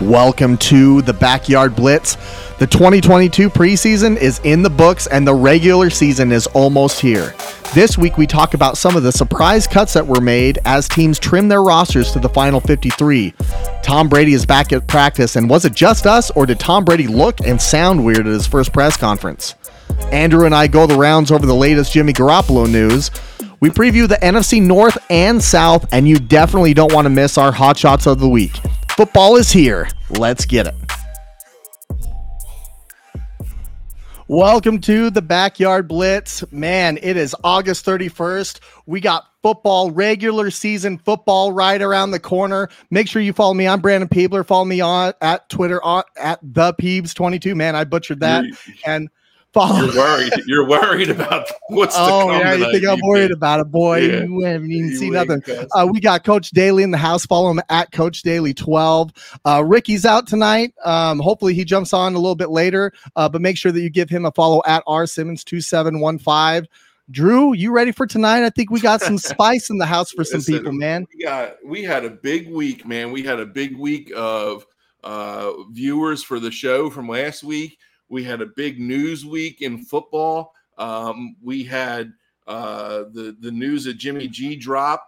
Welcome to the Backyard Blitz. The 2022 preseason is in the books and the regular season is almost here. This week we talk about some of the surprise cuts that were made as teams trim their rosters to the final 53. Tom Brady is back at practice, and was it just us, or did Tom Brady look and sound weird at his first press conference? Andrew and I go the rounds over the latest Jimmy Garoppolo news. We preview the NFC North and South, and you definitely don't want to miss our hot shots of the week. Football is here. Let's get it. Welcome to the Backyard Blitz. Man, it is August 31st. We got football, regular season football right around the corner. Make sure you follow me. I'm Brandon Peebler. Follow me on at Twitter at ThePeebs22. Man, I butchered that. And follow. You're worried about what's to come. Oh, yeah, you think I'm worried about it, boy. Yeah. You haven't even seen nothing. We got Coach Daly in the house. Follow him at Coach Daly 12. Ricky's out tonight. Hopefully he jumps on a little bit later, but make sure that you give him a follow at rsimmons2715. Drew, you ready for tonight? I think we got some spice in the house for some people, man. We had a big week, man. We had a big week of viewers for the show from last week. We had a big news week in football. We had the news of Jimmy G drop.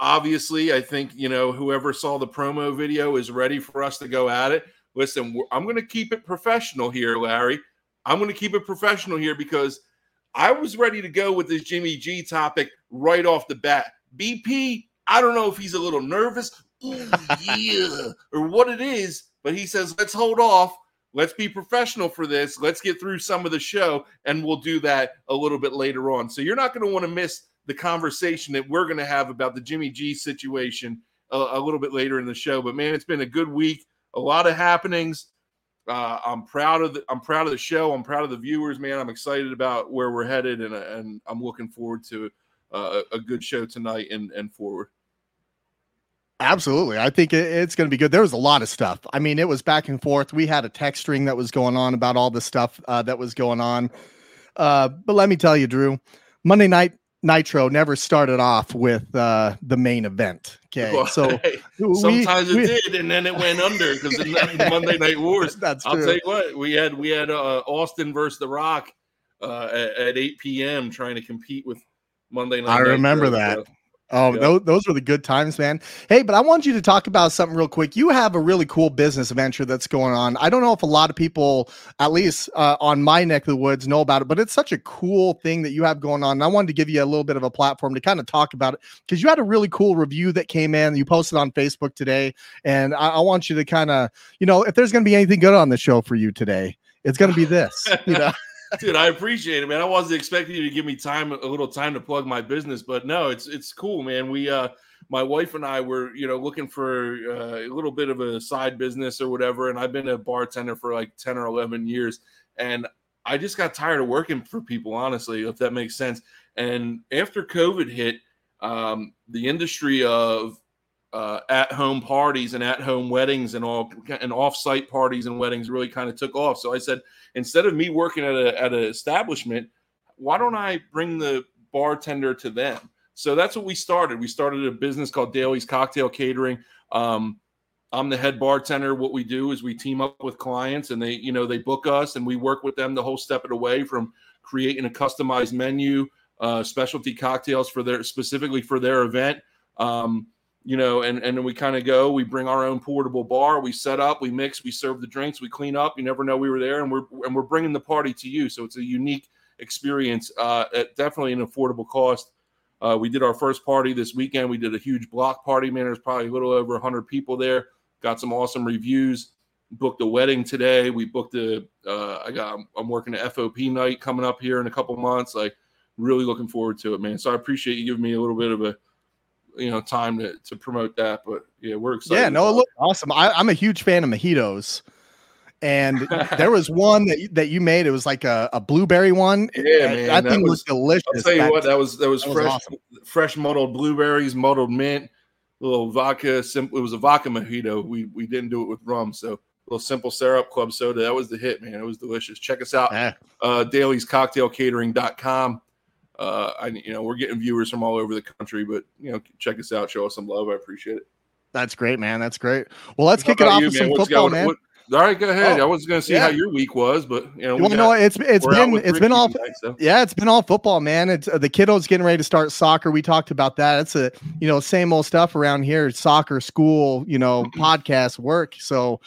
Obviously, I think, you know, whoever saw the promo video is ready for us to go at it. Listen, I'm going to keep it professional here, Larry. I'm going to keep it professional here because I was ready to go with this Jimmy G topic right off the bat. BP, I don't know if he's a little nervous or what it is, but he says, let's hold off. Let's be professional for this. Let's get through some of the show, and we'll do that a little bit later on. So you're not going to want to miss the conversation that we're going to have about the Jimmy G situation a little bit later in the show. But man, it's been a good week. A lot of happenings. I'm proud of the show. I'm proud of the viewers, man. I'm excited about where we're headed, and I'm looking forward to a good show tonight and forward. Absolutely. I think it's going to be good. There was a lot of stuff. I mean, it was back and forth. We had a text string that was going on about all the stuff that was going on. But let me tell you, Drew, Monday Night Nitro never started off with the main event. Okay. Well, so hey, sometimes it did, and then it went under because the Monday Night Wars. That's true. I'll tell you what, we had Austin versus The Rock at 8 p.m. trying to compete with Monday Night Nitro. I remember that. So. Oh, yeah. Those were the good times, man. Hey, but I want you to talk about something real quick. You have a really cool business venture that's going on. I don't know if a lot of people, at least on my neck of the woods, know about it, but it's such a cool thing that you have going on. And I wanted to give you a little bit of a platform to kind of talk about it because you had a really cool review that came in. You posted on Facebook today, and I want you to kind of, you know, if there's going to be anything good on the show for you today, it's going to be this, you know. Dude, I appreciate it, man. I wasn't expecting you to give me a little time to plug my business, but no, it's cool, man. We, my wife and I were, you know, looking for a little bit of a side business or whatever. And I've been a bartender for like 10 or 11 years. And I just got tired of working for people, honestly, if that makes sense. And after COVID hit, the industry of at-home parties and at-home weddings and all and off-site parties and weddings really kind of took off. So I said, instead of me working at an establishment, why don't I bring the bartender to them? So that's what we started. We started a business called Daly's Cocktail Catering. I'm the head bartender. What we do is we team up with clients, and they book us, and we work with them the whole step of the way, from creating a customized menu, specialty cocktails specifically for their event. You know, and then we kind of go, we bring our own portable bar, we set up, we mix, we serve the drinks, we clean up. You never know we were there, and we're bringing the party to you. So it's a unique experience at definitely an affordable cost. We did our first party this weekend. We did a huge block party, man. There's probably a little over 100 people there. Got some awesome reviews. Booked a wedding today. We booked I'm working a FOP night coming up here in a couple months. Like, really looking forward to it, man. So I appreciate you giving me a little bit of a, you know, time to promote that, but yeah, we're excited. Yeah, no, it looked awesome. I'm a huge fan of mojitos, and there was one that you made. It was like a blueberry one. Yeah, man, that thing was delicious. I'll tell you what, that was fresh, awesome. Fresh muddled blueberries, muddled mint, a little vodka. It was a vodka mojito. We didn't do it with rum, so a little simple syrup, club soda. That was the hit, man. It was delicious. Check us out, Daly'sCocktailCatering.com. We're getting viewers from all over the country, but, you know, check us out, show us some love. I appreciate it. That's great, man. That's great. Well, let's kick it off with some football, man. All right, go ahead. I was going to see how your week was, but it's been all football, man. It's the kiddos getting ready to start soccer. We talked about that. It's a same old stuff around here: soccer, school, podcast, work. So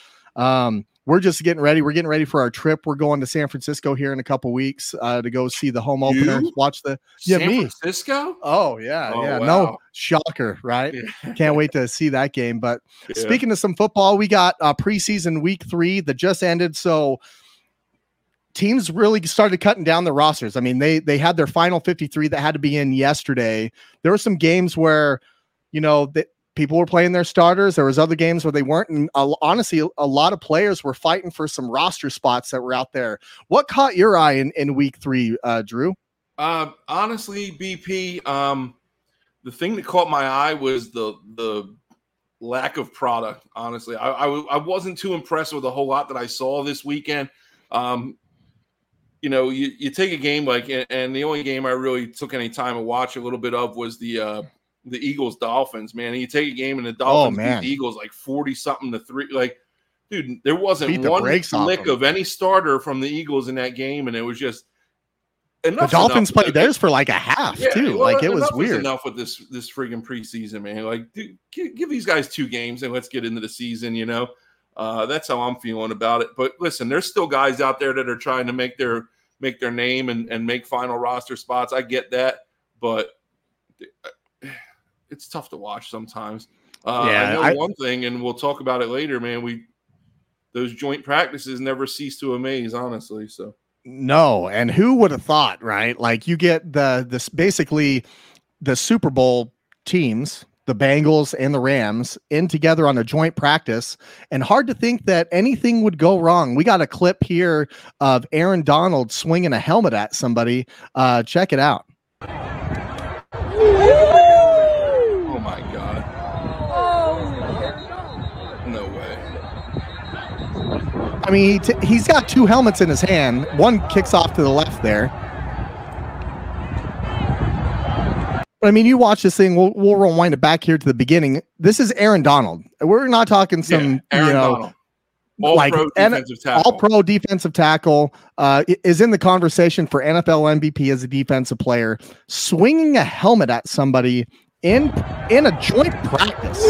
we're just getting ready. We're getting ready for our trip. We're going to San Francisco here in a couple weeks to go see the home opener. Watch the San Francisco. Oh yeah, oh, yeah. Wow. No shocker, right? Yeah. Can't wait to see that game. But speaking of some football, we got preseason week 3 that just ended. So teams really started cutting down their rosters. I mean, they had their final 53 that had to be in yesterday. There were some games where people were playing their starters. There was other games where they weren't. And honestly, a lot of players were fighting for some roster spots that were out there. What caught your eye in week 3, Drew? Honestly, BP, the thing that caught my eye was the lack of product. Honestly, I wasn't too impressed with a whole lot that I saw this weekend. You take a game and the only game I really took any time to watch a little bit of was the Eagles Dolphins, man. And you take a game and the Dolphins beat the Eagles like 40-something to 3. Like, dude, there wasn't one lick of any starter from the Eagles in that game, and it was just enough. The Dolphins played theirs for like a half too. Well, like it was weird. Enough with this friggin' preseason, man. Like, dude, give these guys 2 games and let's get into the season. That's how I'm feeling about it. But listen, there's still guys out there that are trying to make their name and make final roster spots. I get that, but it's tough to watch sometimes. I know one thing, and we'll talk about it later, man. Those joint practices never cease to amaze, honestly. So no, and who would have thought, right? Like, you get basically the Super Bowl teams, the Bengals and the Rams, in together on a joint practice, and hard to think that anything would go wrong. We got a clip here of Aaron Donald swinging a helmet at somebody. Check it out. I mean, he's got 2 helmets in his hand. One kicks off to the left there. I mean, you watch this thing. We'll rewind it back here to the beginning. This is Aaron Donald. We're not talking some, Donald. All-pro defensive tackle, is in the conversation for NFL MVP as a defensive player, swinging a helmet at somebody in a joint practice.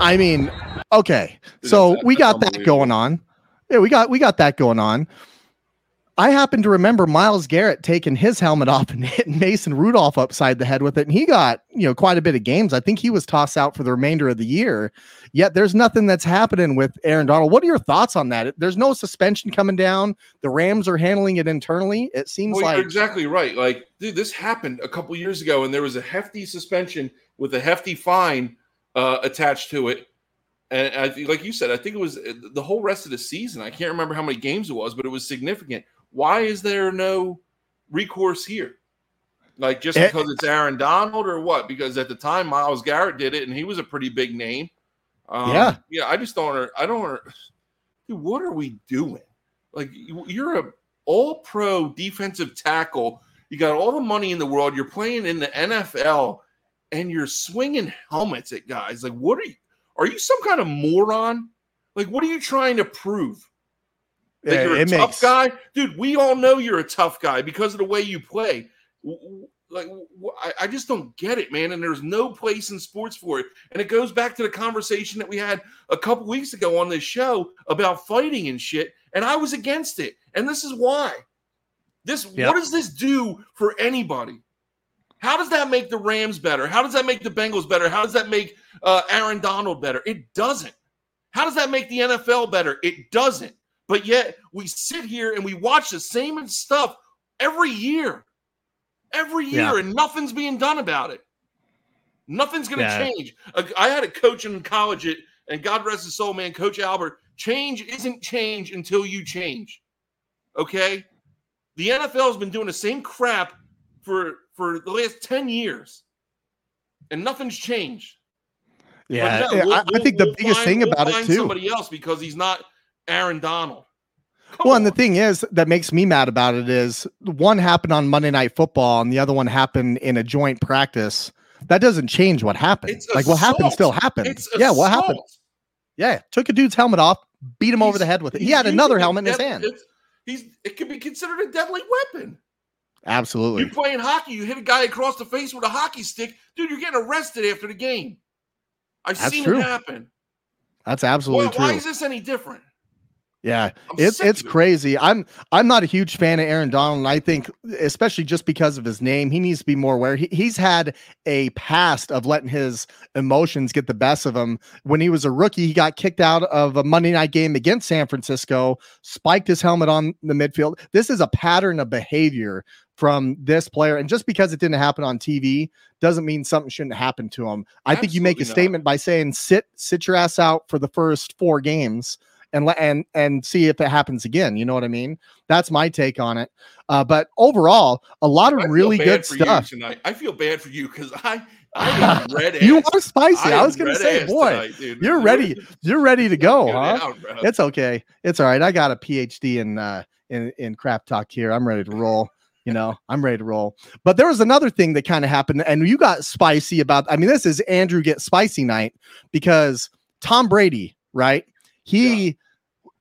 I mean, okay, so we got that going on. Yeah, we got that going on. I happen to remember Myles Garrett taking his helmet off and hitting Mason Rudolph upside the head with it, and he got quite a bit of games. I think he was tossed out for the remainder of the year. Yet there's nothing that's happening with Aaron Donald. What are your thoughts on that? There's no suspension coming down. The Rams are handling it internally. It seems you're exactly right. Like, dude, this happened a couple years ago, and there was a hefty suspension with a hefty fine attached to it, and like you said, I think it was the whole rest of the season. I can't remember how many games it was, but it was significant. Why is there no recourse here? Like, just because it's Aaron Donald or what? Because at the time, Myles Garrett did it, and he was a pretty big name. I just don't. I don't. Dude, what are we doing? Like, you're an all-pro defensive tackle. You got all the money in the world. You're playing in the NFL. And you're swinging helmets at guys. Like, what are you? Are you some kind of moron? Like, what are you trying to prove? That you're a tough guy? Dude, we all know you're a tough guy because of the way you play. Like, I just don't get it, man. And there's no place in sports for it. And it goes back to the conversation that we had a couple weeks ago on this show about fighting and shit. And I was against it. And this is why. What does this do for anybody? How does that make the Rams better? How does that make the Bengals better? How does that make Aaron Donald better? It doesn't. How does that make the NFL better? It doesn't. But yet we sit here and we watch the same stuff every year, and nothing's being done about it. Nothing's going to change. I had a coach in college, and God rest his soul, man, Coach Albert, change isn't change until you change. Okay? The NFL has been doing the same crap for the last 10 years, and nothing's changed. I think the biggest thing about it too. Somebody else because he's not Aaron Donald. Well, and the thing is that makes me mad about it is one happened on Monday Night Football and the other one happened in a joint practice. That doesn't change what happened. It's like assault. What happened still happened. It's yeah, assault. What happened? Yeah, took a dude's helmet off, beat him over the head with it. He had another helmet in his hand. It can be considered a deadly weapon. Absolutely. You're playing hockey. You hit a guy across the face with a hockey stick. Dude, you're getting arrested after the game. I've seen it happen. That's absolutely true. Why is this any different? Yeah, it's crazy. I'm not a huge fan of Aaron Donald, and I think, especially just because of his name, he needs to be more aware. He's had a past of letting his emotions get the best of him. When he was a rookie, he got kicked out of a Monday night game against San Francisco, spiked his helmet on the midfield. This is a pattern of behavior from this player, and just because it didn't happen on TV doesn't mean something shouldn't happen to him. I think you make a statement by saying, sit your ass out for the first four games. And see if it happens again. You know what I mean? That's my take on it. But overall, a lot of really good stuff. I feel bad for you because I am red. You are spicy. I was going to say, boy, tonight, you're ready. You're ready to go, huh? Out, it's okay. It's all right. I got a PhD in crap talk here. I'm ready to roll. You know, I'm ready to roll. But there was another thing that kind of happened, and you got spicy about. I mean, this is Andrew Get Spicy night because Tom Brady, right? He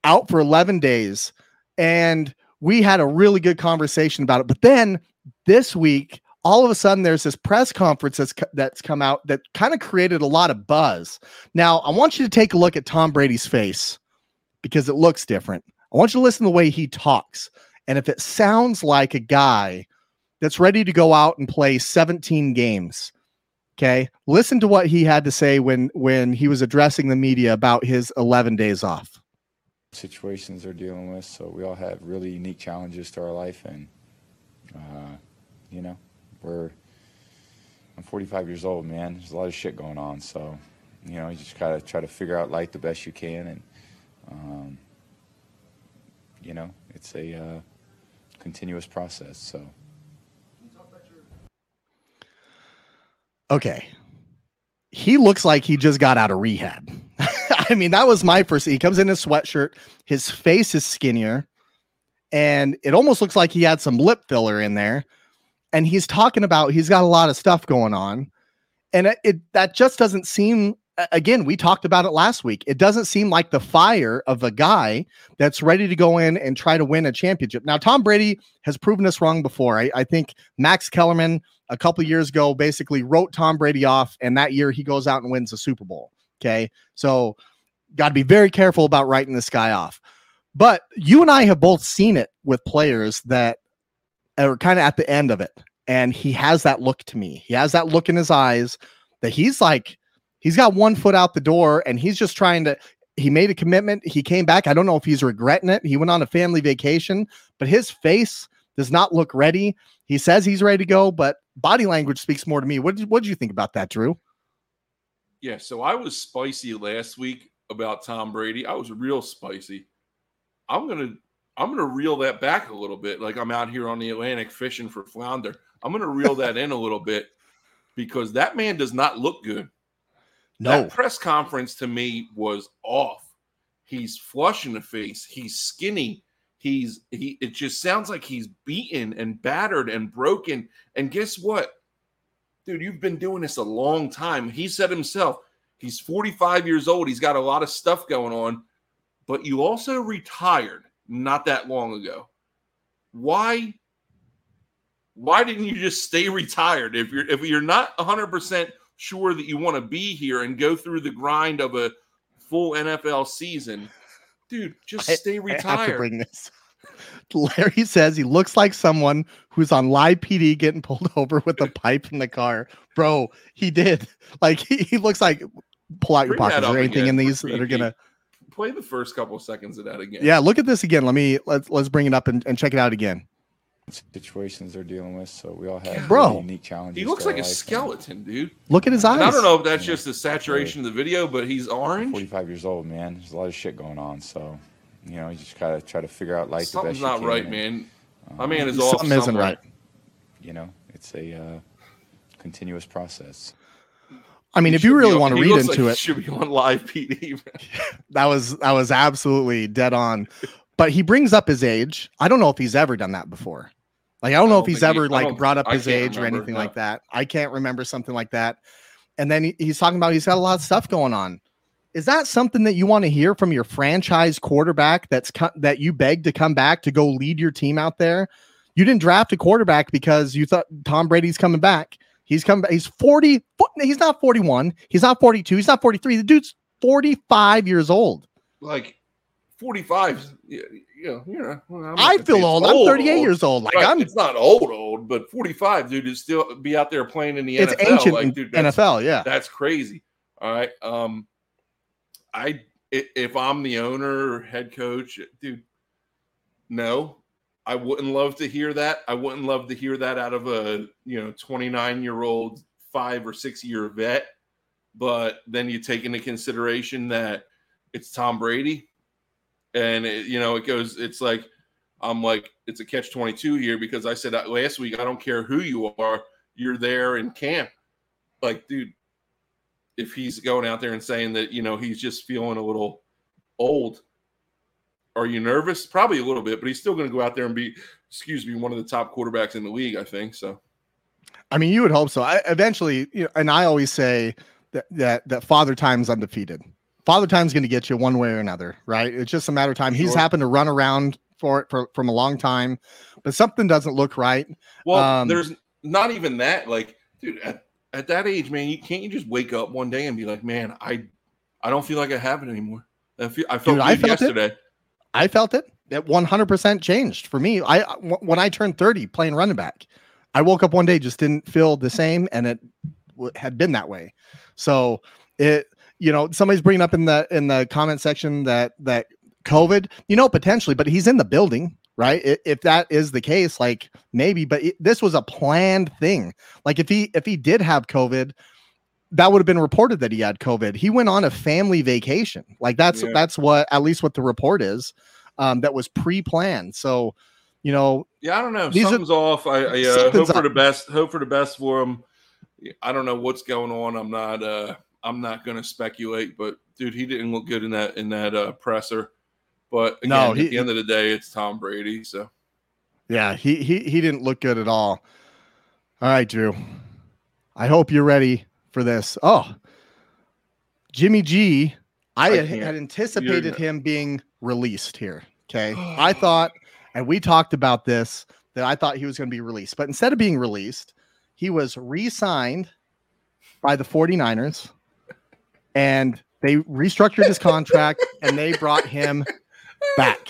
out for 11 days, and we had a really good conversation about it. But then this week, all of a sudden, there's this press conference that's come out that kind of created a lot of buzz. Now, I want you to take a look at Tom Brady's face because it looks different. I want you to listen to the way he talks. And if it sounds like a guy that's ready to go out and play 17 games, okay, listen to what he had to say when he was addressing the media about his 11 days off. Situations they're dealing with, so we all have really unique challenges to our life, and you know, I'm 45 years old, man. There's a lot of shit going on, so you know, you just gotta try to figure out life the best you can, and you know, it's a continuous process. So. Okay. He looks like he just got out of rehab. I mean, that was my first. He comes in a sweatshirt. His face is skinnier. And it almost looks like he had some lip filler in there. And he's talking about he's got a lot of stuff going on. And that just doesn't seem, again, we talked about it last week. It doesn't seem like the fire of a guy that's ready to go in and try to win a championship. Now, Tom Brady has proven us wrong before. I think Max Kellerman a couple of years ago basically wrote Tom Brady off, and that year he goes out and wins the Super Bowl. Okay. So got to be very careful about writing this guy off. But you and I have both seen it with players that are kind of at the end of it. And he has that look to me. He has that look in his eyes that he's like, he's got one foot out the door, and he's just trying to, he made a commitment. He came back. I don't know if he's regretting it. He went on a family vacation, but his face does not look ready. He says he's ready to go, but body language speaks more to me. What did you think about that, Drew? Yeah, so I was spicy last week about Tom Brady. I was real spicy. I'm gonna reel that back a little bit. Like I'm out here on the Atlantic fishing for flounder. I'm gonna reel that in a little bit because that man does not look good. No. That press conference to me was off. He's flush in the face. He's skinny. It just sounds like he's beaten and battered and broken. And guess what? Dude, you've been doing this a long time. He said himself, he's 45 years old. He's got a lot of stuff going on. But you also retired not that long ago. Why didn't you just stay retired? If you're not 100% sure that you want to be here and go through the grind of a full NFL season, dude, just stay retired. I have to bring this. Larry says he looks like someone who's on live PD getting pulled over with a pipe in the car. Bro, he did. Like, he looks like, pull out your pockets or anything in these that are going to. Play the first couple of seconds of that again. Yeah, look at this again. Let's bring it up and check it out again. Situations they're dealing with, so we all have really unique challenges. He looks like a skeleton, dude. Look at his eyes. And I don't know if that's just the saturation of the video, but he's orange. I'm 45 years old, man. There's a lot of shit going on, so you know, you just gotta try to figure out life. Something's not right, man. My man is off. Something isn't right. You know, it's a continuous process. I mean, if you really want to read into it, should be on live PD. That was absolutely dead on. But he brings up his age. I don't know if he's ever done that before. Like, I don't know if he's ever like brought up his age or anything like that. I can't remember something like that. And then he's talking about he's got a lot of stuff going on. Is that something that you want to hear from your franchise quarterback that you begged to come back to go lead your team out there? You didn't draft a quarterback because you thought Tom Brady's coming back. He's coming back. He's 40. He's not 41. He's not 42. He's not 43. The dude's 45 years old. Like, 45, well, I feel old. I'm 38 years old. Like, right. It's not old, but 45, dude, is still be out there playing in the NFL. It's ancient, like, dude, NFL, yeah. That's crazy. All right. If I'm the owner, head coach, dude, no, I wouldn't love to hear that. I wouldn't love to hear that out of a 29-year-old 5 or 6 year vet. But then you take into consideration that it's Tom Brady. And it's a catch-22 here, because I said last week, I don't care who you are, you're there in camp. Like, dude, if he's going out there and saying that, he's just feeling a little old, are you nervous? Probably a little bit, but he's still going to go out there and be, one of the top quarterbacks in the league, I think. So, I mean, you would hope so. And I always say that Father Time's undefeated. Father Time's going to get you one way or another, right? It's just a matter of time. Sure. He's happened to run around for it from a long time, but something doesn't look right. Well, there's not even that. Like, dude, at that age, man, you can't just wake up one day and be like, man, I don't feel like I have it anymore. I felt yesterday. I felt it. That 100% changed for me. When I turned 30 playing running back, I woke up one day, just didn't feel the same, and it had been that way. So it. Somebody's bringing up in the comment section that COVID, potentially, but he's in the building, right? If that is the case, like, maybe, but this was a planned thing. Like, if he did have COVID, that would have been reported that he had COVID. He went on a family vacation. Like, that's what, at least what the report is, that was pre-planned. So, I don't know. Something's off. I hope for the best. Hope for the best for him. I don't know what's going on. I'm not going to speculate, but dude, he didn't look good in that presser. But again, at the end of the day, it's Tom Brady. So yeah, he didn't look good at all. All right, Drew, I hope you're ready for this. Oh, Jimmy G, I had anticipated him being released here. Okay, I thought, and we talked about this, that I thought he was going to be released, but instead of being released, he was re-signed by the 49ers. And they restructured his contract, and they brought him back.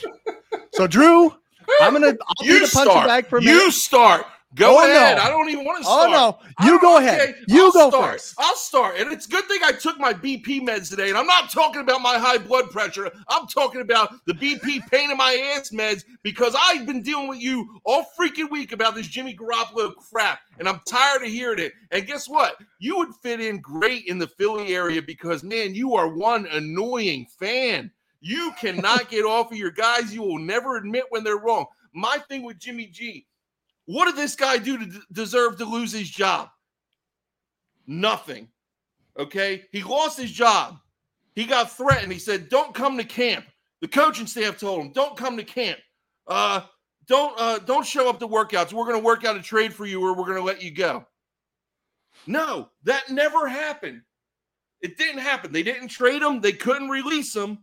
So, Drew, I'll be the punching bag for a minute. You start. Go ahead. No. I don't even want to start. Oh, no. You go ahead. I'll go first. I'll start. And it's a good thing I took my BP meds today, and I'm not talking about my high blood pressure. I'm talking about the BP pain in my ass meds, because I've been dealing with you all freaking week about this Jimmy Garoppolo crap. And I'm tired of hearing it. And guess what? You would fit in great in the Philly area, because, man, you are one annoying fan. You cannot get off of your guys. You will never admit when they're wrong. My thing with Jimmy G, what did this guy do to deserve to lose his job? Nothing. Okay? He lost his job. He got threatened. He said, don't come to camp. The coaching staff told him, don't come to camp. Don't show up to workouts. We're going to work out a trade for you, or we're going to let you go. No, that never happened. It didn't happen. They didn't trade him. They couldn't release him.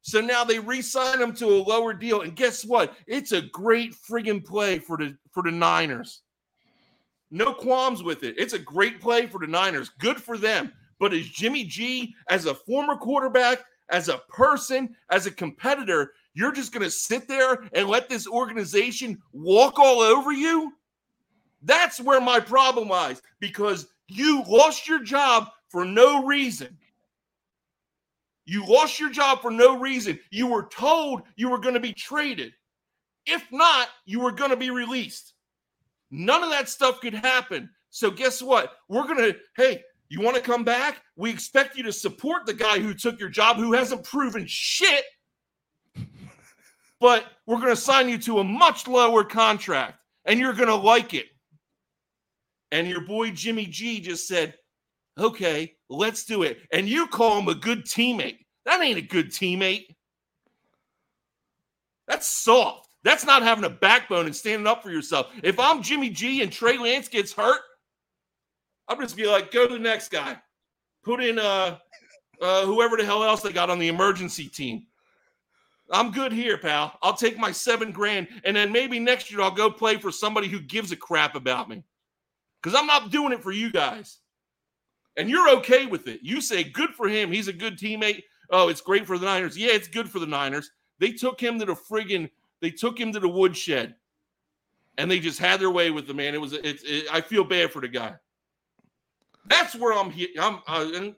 So now they re-sign him to a lower deal. And guess what? It's a great friggin' play for the Niners. No qualms with it. It's a great play for the Niners. Good for them. But as Jimmy G, as a former quarterback, as a person, as a competitor, you're just going to sit there and let this organization walk all over you? That's where my problem lies, because you lost your job for no reason. You lost your job for no reason. You were told you were going to be traded. If not, you were going to be released. None of that stuff could happen. So guess what? You want to come back? We expect you to support the guy who took your job, who hasn't proven shit. But we're going to sign you to a much lower contract, and you're going to like it. And your boy Jimmy G just said, okay, let's do it. And you call him a good teammate. That ain't a good teammate. That's soft. That's not having a backbone and standing up for yourself. If I'm Jimmy G and Trey Lance gets hurt, I'll just be like, go to the next guy. Put in whoever the hell else they got on the emergency team. I'm good here, pal. I'll take my $7,000, and then maybe next year I'll go play for somebody who gives a crap about me. Because I'm not doing it for you guys. And you're okay with it. You say, good for him. He's a good teammate. Oh, it's great for the Niners. Yeah, it's good for the Niners. They took him to the woodshed. And they just had their way with the man. I feel bad for the guy. That's where I'm here. I'll hear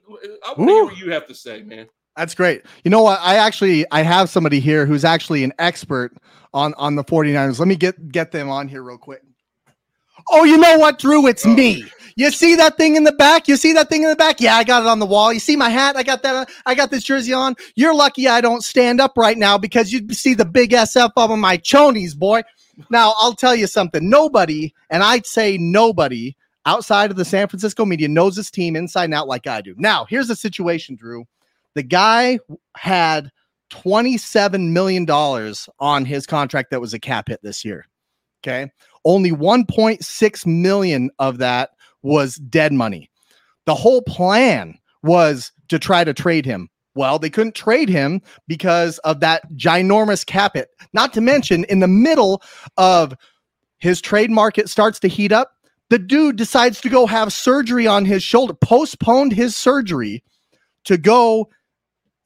what you have to say, man. That's great. You know what? I have somebody here who's actually an expert on the 49ers. Let me get them on here real quick. Oh, you know what, Drew? It's me. You see that thing in the back? Yeah, I got it on the wall. You see my hat? I got that on. I got this jersey on. You're lucky I don't stand up right now because you'd see the big SF up on my chonies, boy. Now, I'll tell you something. Nobody, and I'd say nobody outside of the San Francisco media knows this team inside and out like I do. Now, here's the situation, Drew. The guy had $27 million on his contract that was a cap hit this year. Okay. Only 1.6 million of that was dead money. The whole plan was to try to trade him. Well, they couldn't trade him because of that ginormous cap hit. Not to mention, in the middle of his trade market starts to heat up, the dude decides to go have surgery on his shoulder, postponed his surgery to go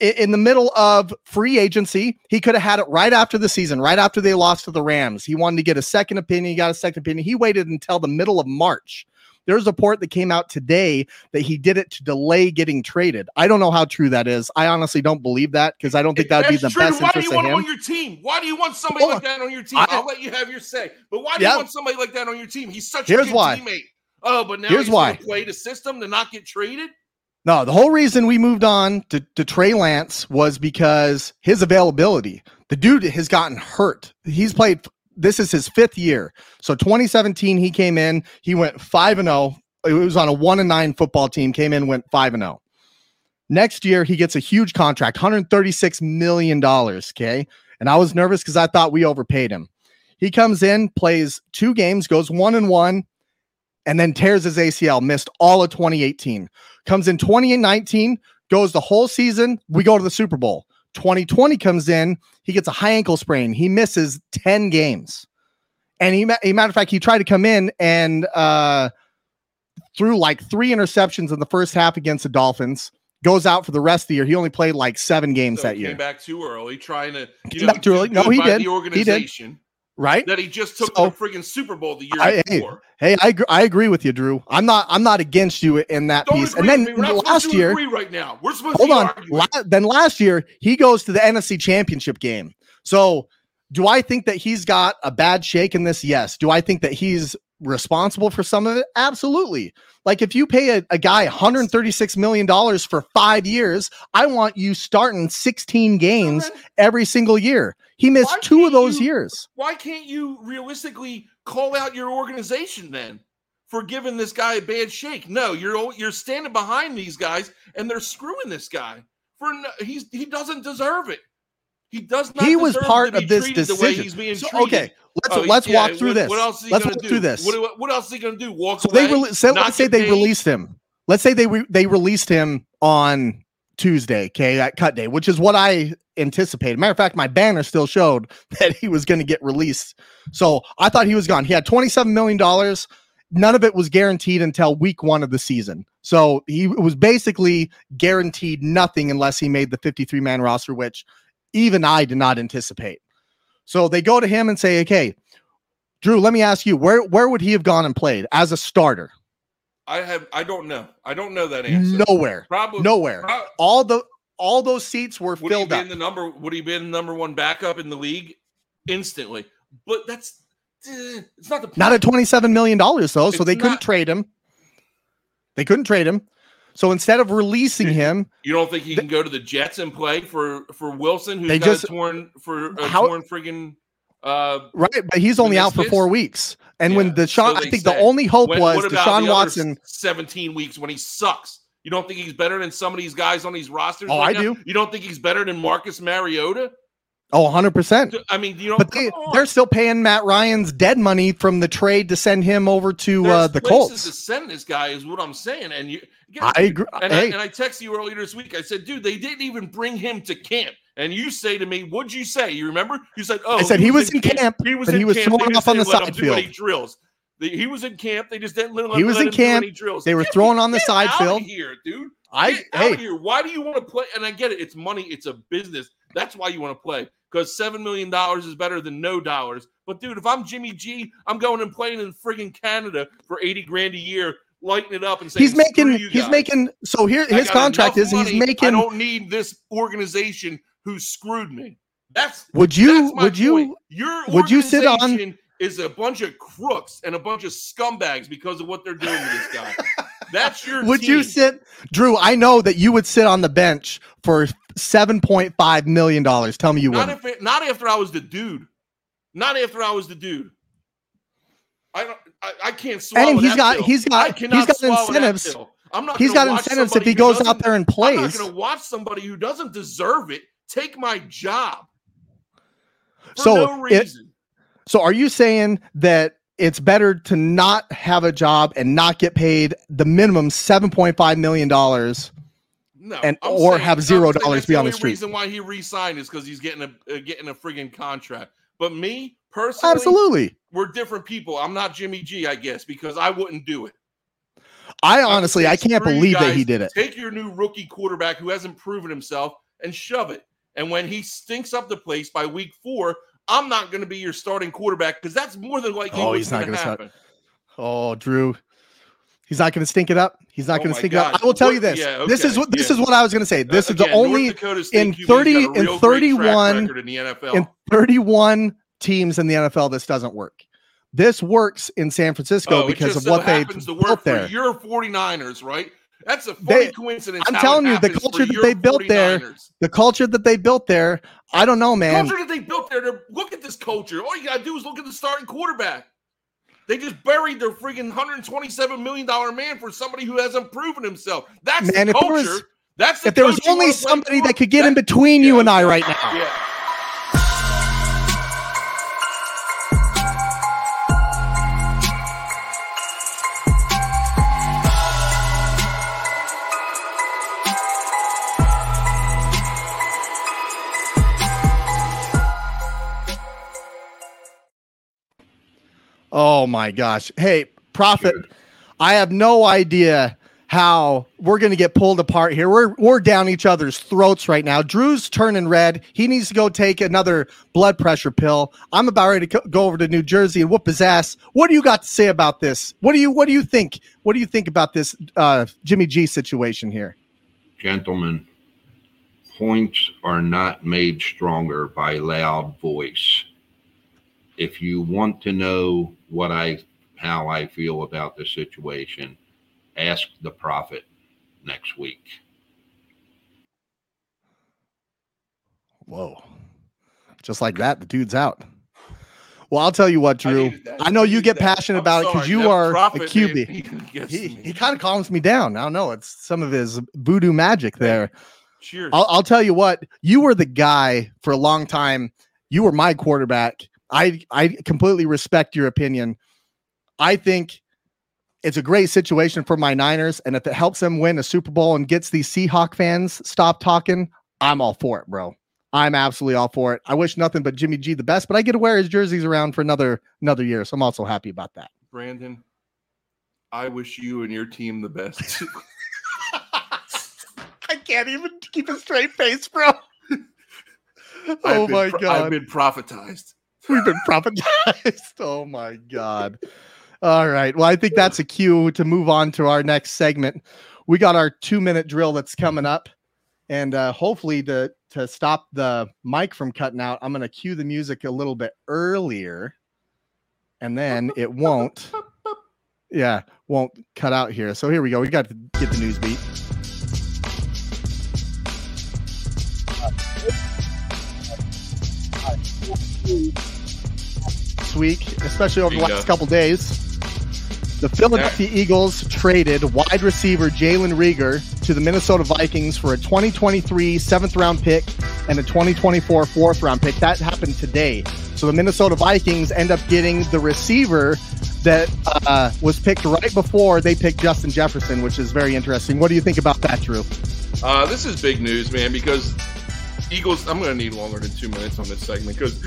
in the middle of free agency. He could have had it right after the season, right after they lost to the Rams. He wanted to get a second opinion. He got a second opinion. He waited until the middle of March. There's a report that came out today that he did it to delay getting traded. I don't know how true that is. I honestly don't believe that because I don't think that would be the best interest of him. Why do you want him on your team? Why do you want somebody like that on your team? I'll let you have your say. But why do you want somebody like that on your team? He's such a good teammate. Oh, but now he's going to play the system to not get traded? No, the whole reason we moved on to Trey Lance was because his availability. The dude has gotten hurt. He's played. This is his fifth year. So 2017, he came in. He went 5-0. It was on a 1-9 football team. Came in, went 5-0. Next year, he gets a huge contract, $136 million. Okay, and I was nervous because I thought we overpaid him. He comes in, plays 2 games, goes 1-1. And then tears his ACL, missed all of 2018. Comes in 2019, goes the whole season. We go to the Super Bowl. 2020 comes in. He gets a high ankle sprain. He misses 10 games. And he matter of fact, he tried to come in and threw like 3 interceptions in the first half against the Dolphins. Goes out for the rest of the year. He only played like 7 games that year. Came back too early, trying to back too early. No, he did. The organization. He did. Right, that he just took the friggin' Super Bowl the year before. Hey, I agree with you, Drew. I'm not against you in that piece. And then last year, right now, we're supposed to argue. Then last year he goes to the NFC Championship game. So, do I think that he's got a bad shake in this? Yes. Do I think that he's responsible for some of it? Absolutely. Like if you pay a guy $136 million for 5 years, I want you starting 16 games every single year. He missed 2 of those years. Why can't you realistically call out your organization then for giving this guy a bad shake? No, you're standing behind these guys and they're screwing this guy. He doesn't deserve it. He does not. He was part of this decision. So, okay, let's walk through this. What else is he going to do? What else is he going to do? Walk away? Let's say they released him. Let's say they released him on Tuesday, okay, at cut day, which is what I anticipated. Matter of fact, my banner still showed that he was going to get released. So I thought he was gone. He had $27 million. None of it was guaranteed until week 1 of the season. So he was basically guaranteed nothing unless he made the 53-man roster, which even I did not anticipate. So they go to him and say, okay, Drew, let me ask you, where would he have gone and played as a starter? I don't know. I don't know that answer. Nowhere. Probably nowhere. All those seats were filled up. Would he be the number 1 backup in the league instantly? But that's it's not the point. Not at $27 million though, so they couldn't trade him. They couldn't trade him. So instead of releasing him, you don't think he can go to the Jets and play for Wilson, who's torn friggin'. Right, but he's only out for 4 weeks. And when Deshaun, I think the only hope was Deshaun Watson. 17 weeks when he sucks. You don't think he's better than some of these guys on these rosters? Oh, I do. You don't think he's better than Marcus Mariota? Oh, 100%. I mean, you know, but they're still paying Matt Ryan's dead money from the trade to send him over to the Colts. There's places to send this guy is what I'm saying. And you, again, I agree. And, hey. I texted you earlier this week. I said, dude, they didn't even bring him to camp. And you say to me, what'd you say? You remember? You said, oh. I said he was in camp. He was in camp. He was thrown off on the side field. He was in camp. They just didn't let him do any drills. They were thrown on the side field. Get out of here, dude. Get out of here. Why do you want to play? And I get it. It's money. It's a business. That's why you want to play, because $7 million is better than no dollars. But, dude, if I'm Jimmy G, I'm going and playing in friggin' Canada for $80,000 a year, lighting it up and saying, his contract is money, he's making – I don't need this organization who screwed me. That's my point. Your organization is a bunch of crooks and a bunch of scumbags because of what they're doing to this guy. That's your Would team. You sit – Drew, I know that you would sit on the bench for – $7.5 million. Tell me you wouldn't. Not after I was the dude. I can't swallow and he's got incentives. He's got incentives if he goes out there and plays. I'm not going to watch somebody who doesn't deserve it take my job for no reason. So are you saying that it's better to not have a job and not get paid the minimum $7.5 million have $0 be on the street? The reason why he re-signed is because he's getting a friggin' contract. But me personally, absolutely, we're different people. I'm not Jimmy G, I guess, because I wouldn't do it. I can't believe that he did it. Take your new rookie quarterback who hasn't proven himself and shove it. And when he stinks up the place by week 4, I'm not going to be your starting quarterback because that's more than likely what's going to happen. Oh, Drew. He's not going to stink it up. He's not going to stink it up. I will tell you this. Yeah, okay. This is what I was going to say. This is the only in 31 teams in the NFL this doesn't work. This works in San Francisco because of what they built there. Your 49ers, right? That's a funny coincidence. I'm telling you, the culture that they built there, I don't know, man. The culture that they built there, look at this culture. All you got to do is look at the starting quarterback. They just buried their freaking $127 million man for somebody who hasn't proven himself. That's the culture. If there was only somebody that could get in between you and I right now. Yeah. Oh, my gosh. Hey, Prophet, sure. I have no idea how we're going to get pulled apart here. We're down each other's throats right now. Drew's turning red. He needs to go take another blood pressure pill. I'm about ready to go over to New Jersey and whoop his ass. What do you got to say about this? What do you think? What do you think about this Jimmy G situation here? Gentlemen, points are not made stronger by loud voice. If you want to know how I feel about the situation, ask the Prophet next week. Whoa. Just like that, the dude's out. Well, I'll tell you what, Drew. I know you get passionate about it because you are a QB. He kind of calms me down. I don't know. It's some of his voodoo magic there. Cheers. I'll tell you what. You were the guy for a long time. You were my quarterback. I completely respect your opinion. I think it's a great situation for my Niners, and if it helps them win a Super Bowl and gets these Seahawk fans stop talking, I'm all for it, bro. I'm absolutely all for it. I wish nothing but Jimmy G the best, but I get to wear his jerseys around for another year, so I'm also happy about that. Brandon, I wish you and your team the best. I can't even keep a straight face, bro. Oh my God. I've been prophetized. We've been prophetized. Oh, my God. All right. Well, I think that's a cue to move on to our next segment. We got our 2-minute drill that's coming up. And hopefully to stop the mic from cutting out, I'm going to cue the music a little bit earlier. And then it won't cut out here. So here we go. We got to get the news beat. Week, especially over the last couple days. The Philadelphia Eagles traded wide receiver Jalen Reagor to the Minnesota Vikings for a 2023 7th-round pick and a 2024 4th-round pick. That happened today. So the Minnesota Vikings end up getting the receiver that was picked right before they picked Justin Jefferson, which is very interesting. What do you think about that, Drew? This is big news, man, because Eagles, I'm going to need longer than 2 minutes on this segment because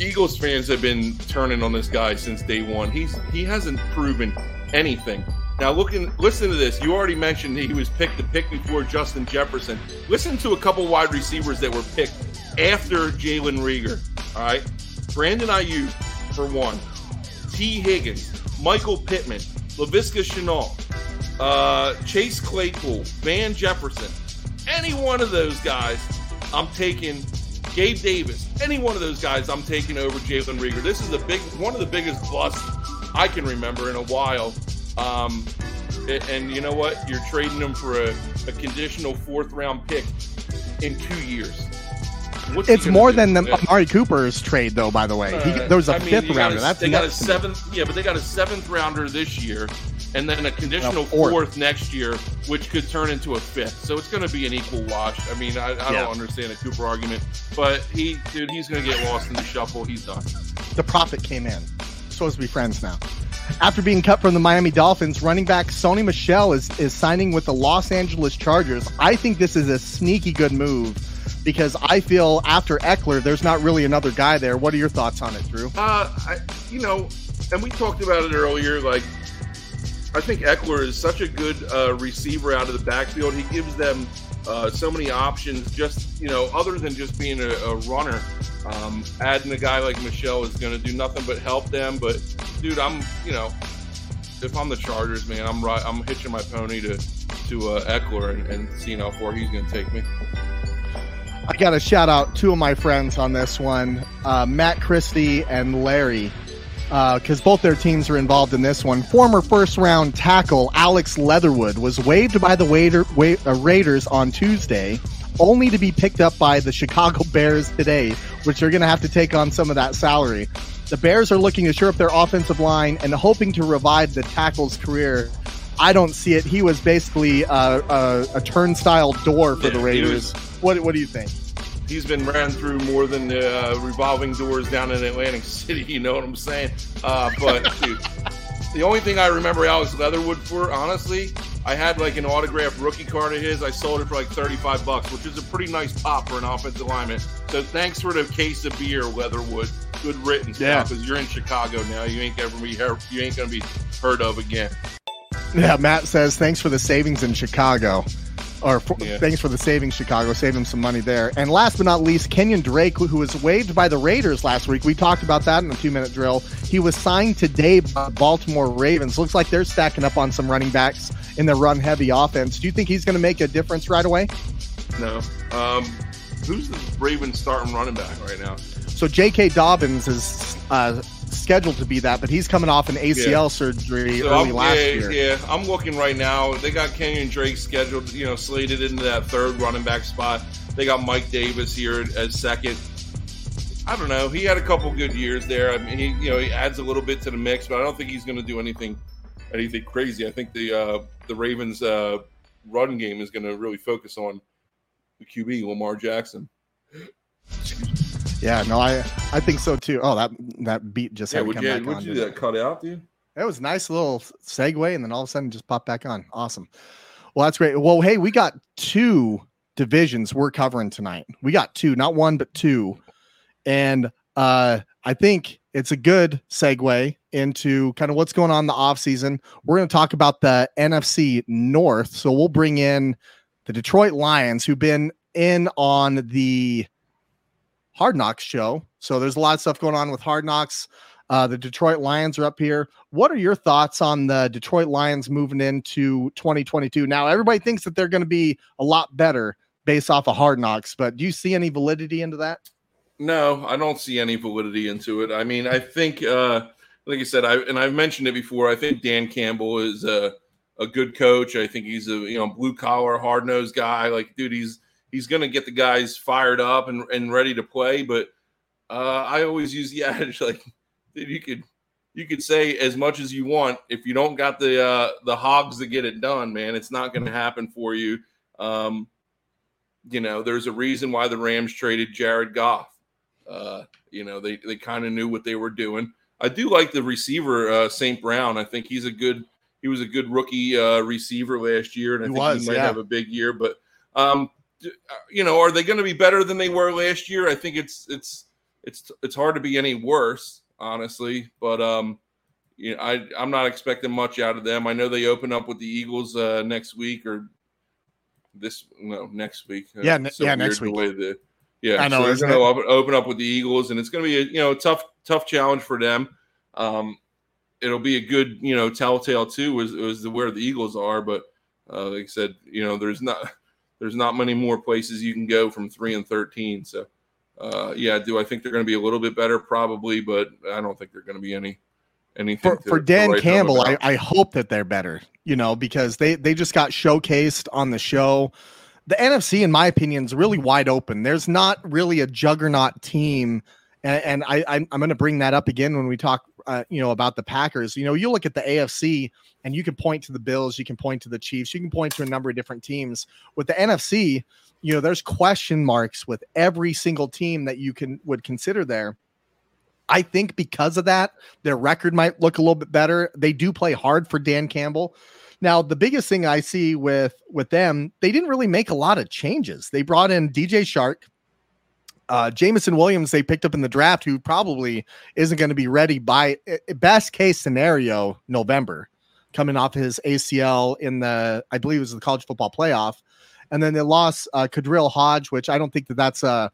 Eagles fans have been turning on this guy since day one. He hasn't proven anything. Now, listen to this. You already mentioned he was picked the pick before Justin Jefferson. Listen to a couple wide receivers that were picked after Jalen Reagor, all right? Brandon Ayuk, for one. T. Higgins, Michael Pittman, Laviska Shenault, Chase Claypool, Van Jefferson. Any one of those guys I'm taking. Gabe Davis, any one of those guys I'm taking over Jalen Reagor. This is one of the biggest busts I can remember in a while. And you know what? You're trading him for a conditional 4th-round pick in 2 years. It's more than the Amari Cooper's trade, though, by the way. There was a 5th-rounder. They got a 7th. Yeah, but they got a 7th-rounder this year and then a conditional 4th next year, which could turn into a 5th. So it's going to be an equal wash. I mean, I don't understand the Cooper argument, but he's going to get lost in the shuffle. He's done. The prophet came in. We're supposed to be friends now. After being cut from the Miami Dolphins, running back Sony Michel is signing with the Los Angeles Chargers. I think this is a sneaky good move, because I feel after Eckler, there's not really another guy there. What are your thoughts on it, Drew? And we talked about it earlier. Like, I think Eckler is such a good receiver out of the backfield. He gives them so many options, just, you know, other than just being a runner. Adding a guy like Michel is going to do nothing but help them. But, dude, if I'm the Chargers, man, I'm hitching my pony to Eckler and seeing how far he's going to take me. I got to shout out two of my friends on this one, Matt Christie and Larry, because both their teams are involved in this one. Former first-round tackle Alex Leatherwood was waived by the Raiders on Tuesday, only to be picked up by the Chicago Bears today, which are going to have to take on some of that salary. The Bears are looking to shore up their offensive line and hoping to revive the tackle's career. I don't see it. He was basically a turnstile door for the Raiders. What do you think? He's been ran through more than the revolving doors down in Atlantic City. You know what I'm saying? But dude, the only thing I remember Alex Leatherwood for, honestly, I had like an autographed rookie card of his. I sold it for like $35, which is a pretty nice pop for an offensive lineman. So thanks for the case of beer, Leatherwood. Good riddance, because you're in Chicago now. You ain't gonna be heard of again. Yeah, Matt says, thanks for the savings in Chicago. Thanks for the savings, Chicago. Saved him some money there. And last but not least, Kenyon Drake, who was waived by the Raiders last week. We talked about that in a 2-minute drill. He was signed today by the Baltimore Ravens. Looks like they're stacking up on some running backs in their run-heavy offense. Do you think he's going to make a difference right away? No. Who's the Ravens starting running back right now? So J.K. Dobbins is scheduled to be that, but he's coming off an ACL surgery last year. Yeah, I'm looking right now. They got Kenyon Drake scheduled, slated into that 3rd running back spot. They got Mike Davis here at 2nd. I don't know. He had a couple good years there. I mean, he adds a little bit to the mix, but I don't think he's going to do anything crazy. I think the Ravens' run game is going to really focus on the QB, Lamar Jackson. Yeah, no, I think so too. Oh, that beat just had to come back on. Would you do that cut out, dude? That was a nice little segue, and then all of a sudden just popped back on. Awesome. Well, that's great. Well, hey, we got 2 divisions we're covering tonight. We got 2, not 1, but 2. And I think it's a good segue into kind of what's going on in the offseason. We're going to talk about the NFC North. So we'll bring in the Detroit Lions, who've been in on the Hard Knocks show. So there's a lot of stuff going on with Hard Knocks. The Detroit Lions are up here. What are your thoughts on the Detroit Lions moving into 2022? Now, everybody thinks that they're going to be a lot better based off of Hard Knocks, but do you see any validity into that? No, I don't see any validity into it. I mean, I think, like you said, I've mentioned it before, I think Dan Campbell is a good coach. I think he's a blue-collar, hard-nosed guy. Like, dude, He's going to get the guys fired up and ready to play, but I always use the adage, like, dude, you could you could say as much as you want. If you don't got the hogs to get it done, man, it's not going to happen for you. You know, there's a reason why the Rams traded Jared Goff. You know, they kind of knew what they were doing. I do like the receiver, St. Brown. I think he's a good – he was a good rookie receiver last year, and I think he might have a big year. But, you know, are they going to be better than they were last year? I think it's hard to be any worse, honestly. But, you know, I'm not expecting much out of them. I know they open up with the Eagles next week or this – no, next week. Next week. Yeah, I know, so they're going to open up with the Eagles, and it's going to be a tough challenge for them. It'll be a good telltale too is where the Eagles are, but like I said, there's not many more places you can go from 3-13. So I think they're going to be a little bit better probably, but I don't think they're going to be anything for Dan Campbell. I hope that they're better, because they just got showcased on the show. The NFC, in my opinion, is really wide open. There's not really a juggernaut team, and I'm going to bring that up again when we talk, about the Packers. You look at the AFC, and you can point to the Bills, you can point to the Chiefs, you can point to a number of different teams. With the NFC, there's question marks with every single team that you would consider there. I think because of that, their record might look a little bit better. They do play hard for Dan Campbell. Now, the biggest thing I see with them, they didn't really make a lot of changes. They brought in Tajay Sharp, Jameson Williams they picked up in the draft, who probably isn't going to be ready by, best case scenario, November, coming off his ACL in I believe it was the college football playoff. And then they lost Kadril Hodge, which I don't think that's a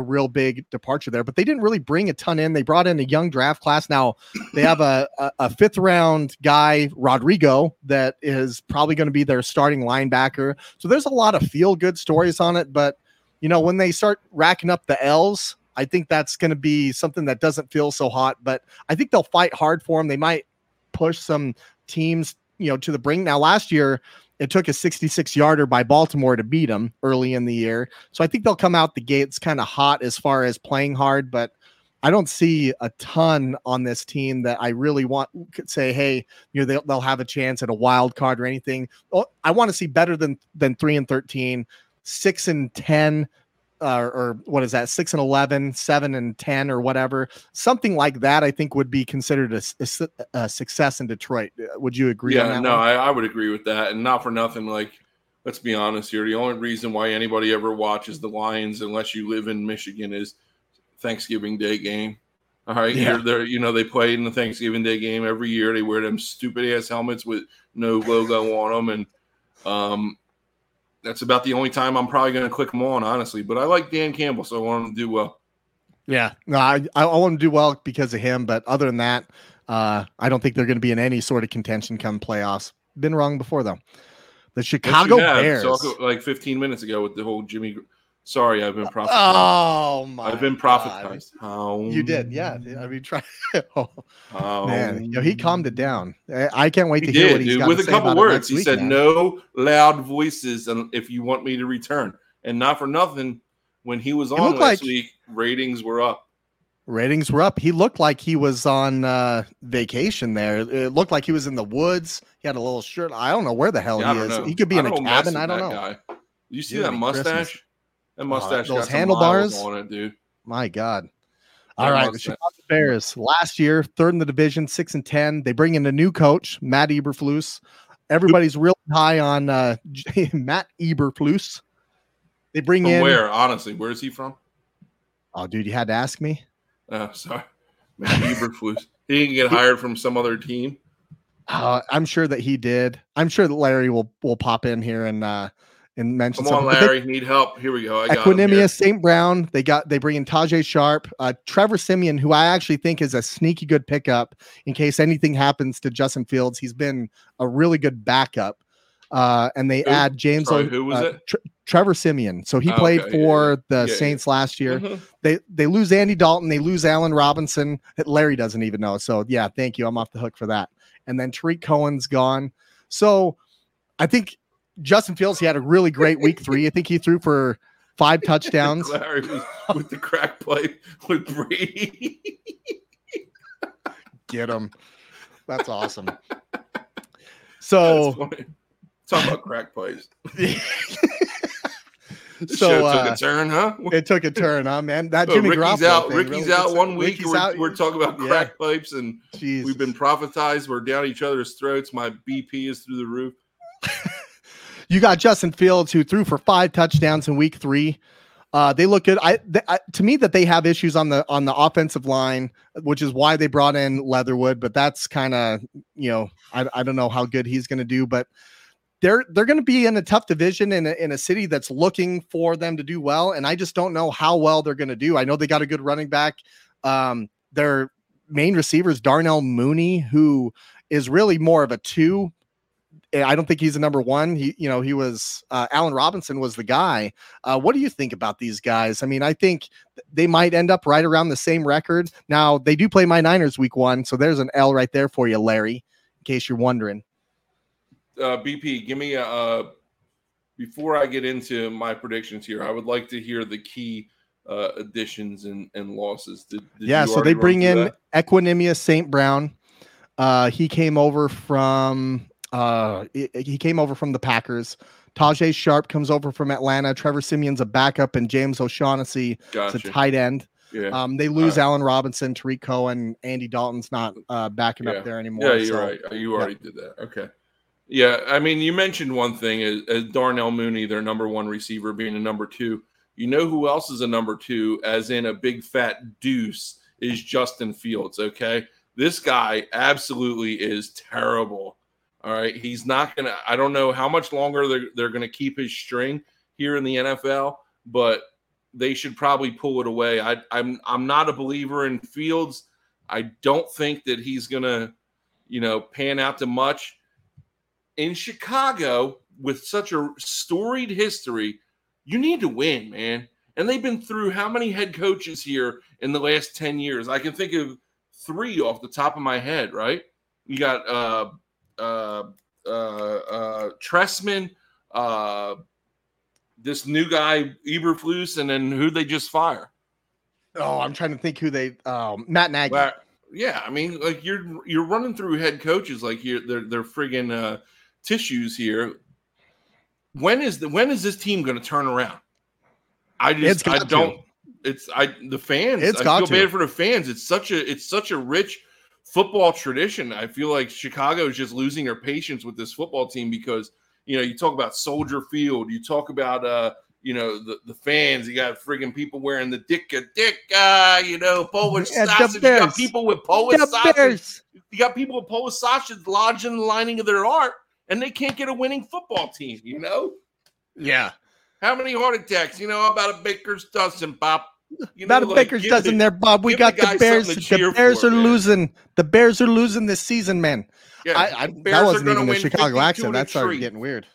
real big departure there, but they didn't really bring a ton in. They brought in a young draft class. Now they have a fifth round guy, Rodrigo, that is probably going to be their starting linebacker. So there's a lot of feel good stories on it, but when they start racking up the L's, I think that's going to be something that doesn't feel so hot, but I think they'll fight hard for them. They might push some teams, to the brink. Now, last year, it took a 66-yarder by Baltimore to beat them early in the year. So I think they'll come out the gates kind of hot as far as playing hard, but I don't see a ton on this team that I really could say, hey, they'll have a chance at a wild card or anything. I want to see better than 3-13, 6-10, or what is that? 6-11, 7-10, or whatever. Something like that, I think, would be considered a success in Detroit. Would you agree? Yeah, on that? No, I would agree with that. And not for nothing, like, let's be honest here. The only reason why anybody ever watches the Lions, unless you live in Michigan, is Thanksgiving Day game. All right, yeah. They play in the Thanksgiving Day game every year. They wear them stupid ass helmets with no logo on them, and that's about the only time I'm probably going to click them on, honestly. But I like Dan Campbell, so I want him to do well. Yeah, no, I want him to do well because of him. But other than that, I don't think they're going to be in any sort of contention come playoffs. Been wrong before, though. The Chicago Bears. Like 15 minutes ago with the whole Jimmy. Sorry, I've been prophetized. Oh, my God. I've been prophetized. You did, yeah. I mean, try. Man. He calmed it down. I can't wait to hear what he's got to say about it next week. With a couple words, he said, no loud voices if you want me to return. And not for nothing, when he was on last week, ratings were up. He looked like he was on vacation there. It looked like he was in the woods. He had a little shirt. I don't know where the hell he is. He could be in a cabin. I don't know. Guy. You see that mustache? That mustache, those handlebars on it, dude. My God. All right. The Chicago Bears last year, third in the division, 6-10. They bring in a new coach, Matt Eberflus. Everybody's real high on Matt Eberflus. They bring in. Where, honestly, where is he from? Oh, dude, you had to ask me. Oh, sorry. Matt Eberflus. He didn't get hired from some other team. I'm sure that he did. I'm sure that Larry will pop in here and mention come on, something. Larry, need help. Here we go. I got Equanimeous St. Brown. They bring in Tajay Sharp, Trevor Siemian, who I actually think is a sneaky good pickup in case anything happens to Justin Fields. He's been a really good backup. And they add James. Sorry, who was it? Trevor Siemian. So he played for the Saints last year. Mm-hmm. They lose Andy Dalton. They lose Allen Robinson. Larry doesn't even know. So yeah, thank you. I'm off the hook for that. And then Tariq Cohen's gone. So I think Justin Fields, he had a really great week 3. I think he threw for 5 touchdowns. Larry was with the crack play with Brady. get him. That's awesome. So talk about crack pipes. So took a turn, huh? It took a turn, huh, man? That so Jimmy Garoppolo out. Thing, Ricky's really out one week. We're talking about crack pipes, and Jesus. We've been prophetized. We're down each other's throats. My BP is through the roof. You got Justin Fields, who threw for 5 touchdowns in week 3. They look good. To me, that they have issues on the offensive line, which is why they brought in Leatherwood. But that's kind of, I don't know how good he's going to do, but they're going to be in a tough division in a city that's looking for them to do well. And I just don't know how well they're going to do. I know they got a good running back. Their main receiver is Darnell Mooney, who is really more of a 2. I don't think he's a number 1. He was Allen Robinson was the guy. What do you think about these guys? I mean, I think they might end up right around the same record. Now they do play my Niners week 1. So there's an L right there for you, Larry, in case you're wondering. BP, give me before I get into my predictions here, I would like to hear the key additions and losses. So they bring in Equanimeous St. Brown. He came over from the Packers. Tajay Sharp comes over from Atlanta. Trevor Siemian's a backup, and James O'Shaughnessy is a tight end. Yeah. They lose Allen Robinson, Tariq Cohen, Andy Dalton's not backing up there anymore. Yeah, you're right. You already did that. Okay. Yeah, I mean, you mentioned one thing as Darnell Mooney, their number 1 receiver, being a number 2. You know who else is a number 2, as in a big fat deuce, is Justin Fields, okay? This guy absolutely is terrible. All right, he's not going to – I don't know how much longer they're going to keep his string here in the NFL, but they should probably pull it away. I'm not a believer in Fields. I don't think that he's going to, pan out to much. In Chicago, with such a storied history, you need to win, man. And they've been through how many head coaches here in the last 10 years? I can think of 3 off the top of my head, right? You got Tressman, this new guy Eberflus, and then who they just fire. Oh, I'm trying to think who they Matt Nagy. Well, yeah, I mean, like you're running through head coaches like they're friggin' tissues here. When is this team going to turn around? The fans. I feel bad for the fans. It's such a rich football tradition. I feel like Chicago is just losing their patience with this football team because, you talk about Soldier Field, you talk about, the fans, you got friggin' people wearing the dick, Polish sausage. You got people with Polish sausage. You got people with Polish sausage lodging the lining of their heart, and they can't get a winning football team, Yeah. How many heart attacks, about a baker's dozen, Pop? Baker's dozen there, Bob. We got the Bears. The Bears are losing. The Bears are losing this season, man. Yeah, that wasn't even a Chicago accent. That started getting weird.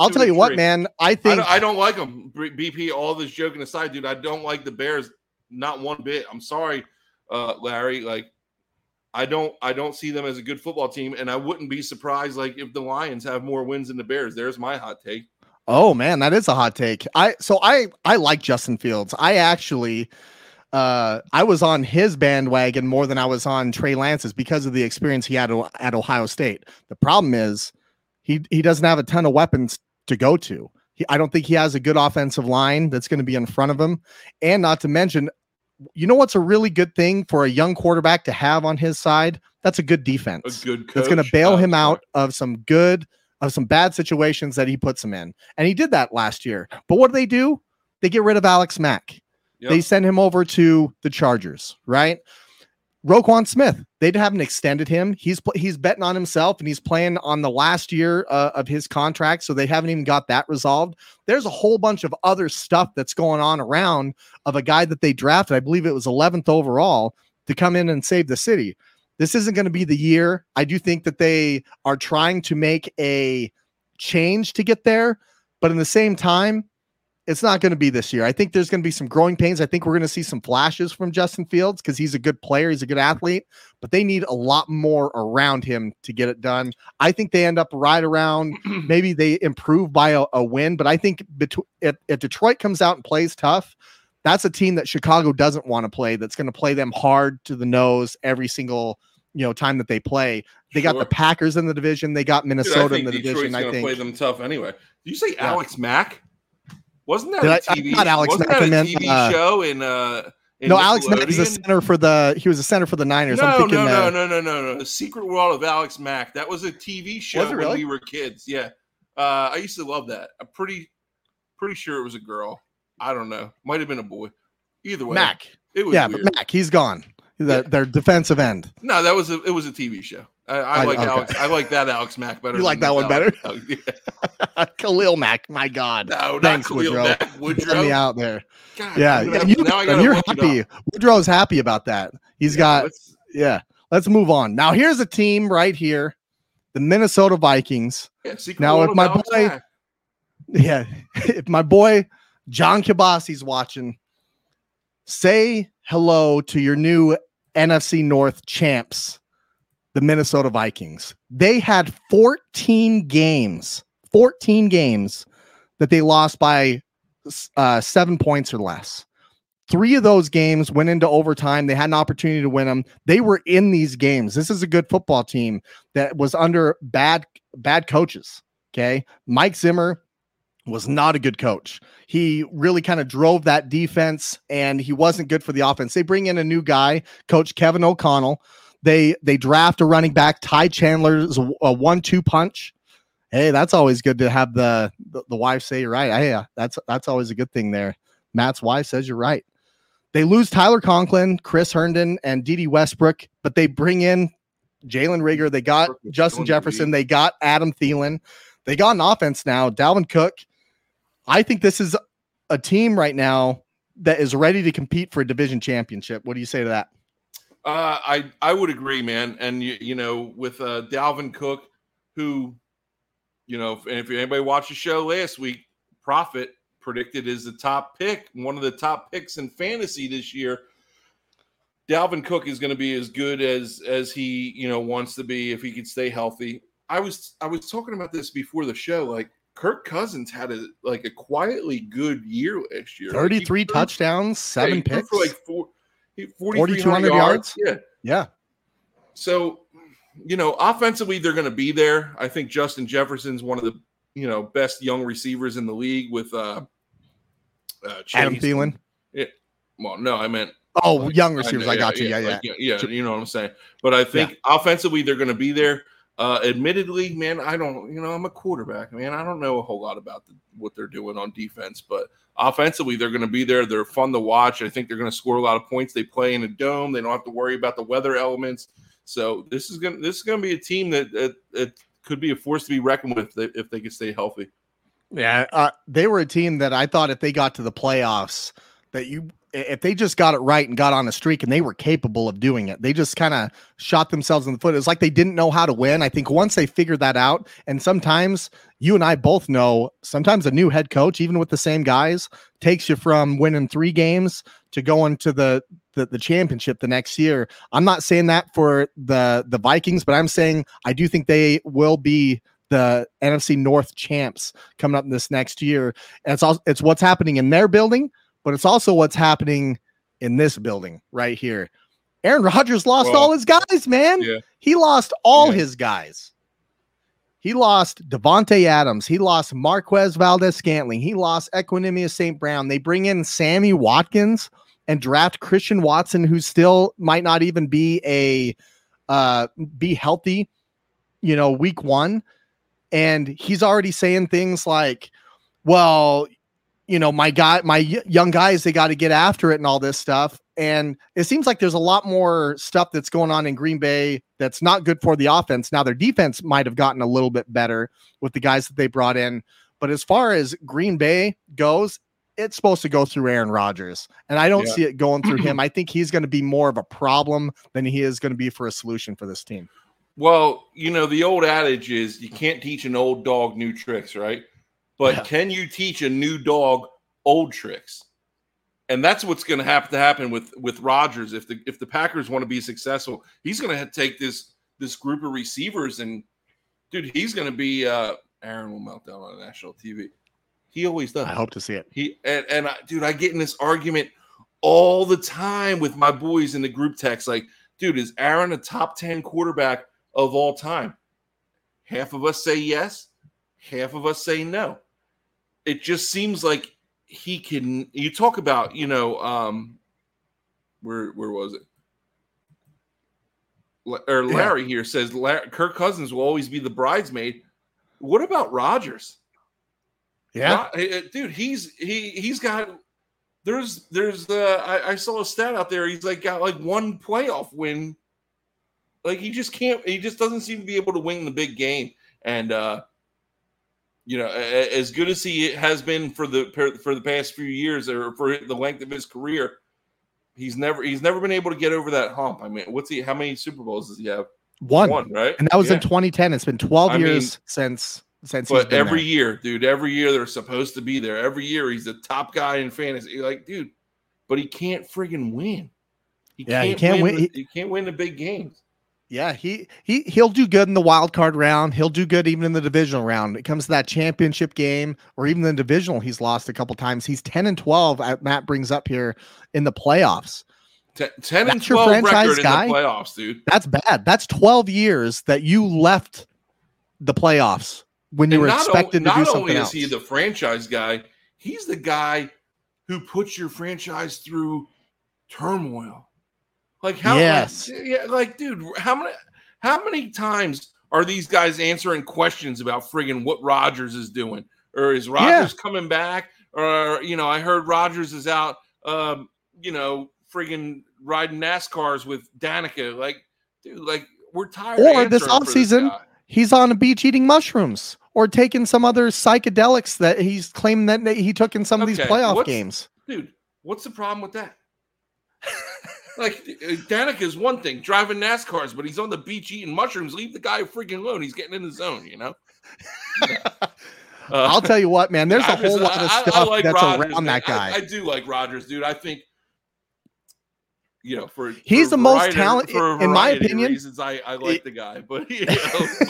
I'll tell you what, man. I think I don't like them. BP, all this joking aside, dude, I don't like the Bears. Not one bit. I'm sorry, Larry. Like, I don't see them as a good football team, and I wouldn't be surprised like if the Lions have more wins than the Bears. There's my hot take. Oh man, that is a hot take. I like Justin Fields. I actually I was on his bandwagon more than I was on Trey Lance's because of the experience he had at Ohio State. The problem is he doesn't have a ton of weapons to go to. I don't think he has a good offensive line that's going to be in front of him, and not to mention, what's a really good thing for a young quarterback to have on his side? That's a good defense. A good coach. That's going to bail him out of some bad situations that he puts him in. And he did that last year. But what do? They get rid of Alex Mack. Yep. They send him over to the Chargers, right? Roquan Smith, they haven't extended him. He's betting on himself, and he's playing on the last year of his contract, so they haven't even got that resolved. There's a whole bunch of other stuff that's going on around of a guy that they drafted. I believe it was 11th overall to come in and save the city. This isn't going to be the year. I do think that they are trying to make a change to get there, but in the same time, it's not going to be this year. I think there's going to be some growing pains. I think we're going to see some flashes from Justin Fields because he's a good player. He's a good athlete, but they need a lot more around him to get it done. I think they end up right around, maybe they improve by a win, but I think if Detroit comes out and plays tough, that's a team that Chicago doesn't want to play. That's going to play them hard to the nose every single, time that they play. They got the Packers in the division. They got Minnesota in the division. I think Detroit's going to play them tough anyway. Did you say Alex Mack? Wasn't that a TV show in? No, Alex Mack is a center for the. He was a center for the Niners. No. The Secret World of Alex Mack. That was a TV show when we were kids. Yeah, I used to love that. I'm pretty sure it was a girl. I don't know. Might have been a boy. Either way, Mack. It was weird. But Mack, he's gone. Their defensive end. No, that was it was a TV show. I like that Alex Mack better. You like that one better? Yeah. Khalil Mack, my God. No, thanks, not Khalil Mack. Woodrow. Get me out there. God, yeah, you're happy. Woodrow's happy about that. Let's move on. Now here's a team right here, the Minnesota Vikings. Yeah, now if my boy John Kibasi's watching, say hello to your new NFC North champs, the Minnesota Vikings. They had 14 games that they lost by 7 points or less. 3 of those games went into overtime. They had an opportunity to win them. They were in these games. This is a good football team that was under bad coaches. Okay. Mike Zimmer was not a good coach. He really kind of drove that defense, and he wasn't good for the offense. They bring in a new guy, Coach Kevin O'Connell. They draft a running back. Ty Chandler's a 1-2 punch. Hey, that's always good to have the wife say you're right. Hey, that's always a good thing there. Matt's wife says you're right. They lose Tyler Conklin, Chris Herndon, and Dede Westbrook, but they bring in Jalen Reagor. They got Justin Jefferson. They got Adam Thielen. They got an offense now. Dalvin Cook. I think this is a team right now that is ready to compete for a division championship. What do you say to that? I would agree, man. And, with Dalvin Cook, who, if anybody watched the show last week, Prophet predicted is the top pick, one of the top picks in fantasy this year. Dalvin Cook is going to be as good as he, wants to be if he could stay healthy. I was talking about this before the show, like, Kirk Cousins had a quietly good year last year. 33 touchdowns, 7 picks. For 4,200 yards. Yeah. So, offensively, they're going to be there. I think Justin Jefferson's one of the, best young receivers in the league with Adam Thielen. Yeah. Well, no, I meant. Oh, young receivers. I got you. Yeah. You know what I'm saying. But I think offensively, they're going to be there. Admittedly, man, I don't, I'm a quarterback, man. I don't know a whole lot about what they're doing on defense, but offensively, they're going to be there. They're fun to watch. I think they're going to score a lot of points. They play in a dome. They don't have to worry about the weather elements. So this is going to be a team that could be a force to be reckoned with if they could stay healthy. Yeah. They were a team that I thought if they got to the playoffs if they just got it right and got on a streak, and they were capable of doing it, they just kind of shot themselves in the foot. It was like they didn't know how to win. I think once they figured that out, and sometimes you and I both know, sometimes a new head coach, even with the same guys, takes you from winning 3 games to going to the championship the next year. I'm not saying that for the Vikings, but I'm saying I do think they will be the NFC North champs coming up this next year. And it's what's happening in their building, but it's also what's happening in this building right here. Aaron Rodgers lost all his guys, man. Yeah. He lost all his guys. He lost Devontae Adams. He lost Marquez Valdez-Scantling. He lost Equanimeous St. Brown. They bring in Sammy Watkins and draft Christian Watson, who still might not even be be healthy, week one. And he's already saying things like, well, my young guys, they got to get after it and all this stuff. And it seems like there's a lot more stuff that's going on in Green Bay that's not good for the offense. Now, their defense might have gotten a little bit better with the guys that they brought in. But as far as Green Bay goes, it's supposed to go through Aaron Rodgers. And I don't see it going through him. I think he's going to be more of a problem than he is going to be for a solution for this team. Well, the old adage is you can't teach an old dog new tricks, right? But can you teach a new dog old tricks? And that's what's going to have to happen with Rodgers. If the Packers want to be successful, he's going to take this group of receivers, and, dude, he's going to be Aaron will melt down on national TV. He always does. I hope to see it. I get in this argument all the time with my boys in the group text, like, dude, is Aaron a top 10 quarterback of all time? Half of us say yes, half of us say no. It just seems like he can. You talk about, you know, where was it? Larry here says Kirk Cousins will always be the bridesmaid. What about Rodgers? Yeah, dude, he's got. I saw a stat out there. He's like got like one playoff win. Like he just can't. He just doesn't seem to be able to win the big game. And you know, as good as he has been for the past few years or for the length of his career, he's never been able to get over that hump. I mean, how many Super Bowls does he have? One, right? And that was in 2010. It's been 12 years since. But every year they're supposed to be there. Every year he's the top guy in fantasy. You're like, dude, but he can't friggin' win. He can't win. He can't win the big games. Yeah, he'll do good in the wild card round. He'll do good even in the divisional round. It comes to that championship game or even the divisional. He's lost a couple times. He's 10-12. Matt brings up here in the playoffs. 10-12 record guy? In the playoffs, dude. That's bad. That's 12 years that you left the playoffs when you were expected to do something else. Not only is he the franchise guy, he's the guy who puts your franchise through turmoil. Like how? Yes. Like, dude, how many times are these guys answering questions about friggin' what Rodgers is doing, or is Rodgers coming back, or you know, I heard Rodgers is out, you know, friggin' riding NASCARs with Danica. Like, dude, like we're tired. Or this offseason, he's on a beach eating mushrooms or taking some other psychedelics that he's claiming that he took in some of these playoff games. Dude, what's the problem with that? Like, Danica is one thing, driving NASCARs, but he's on the beach eating mushrooms. Leave the guy freaking alone. He's getting in his zone, you know? Yeah. I'll tell you what, man. There's a whole lot of stuff that's around that guy. I do like Rodgers, dude. I think, you know, he's the most talented, in my opinion. Reasons, I like the guy, but, you know,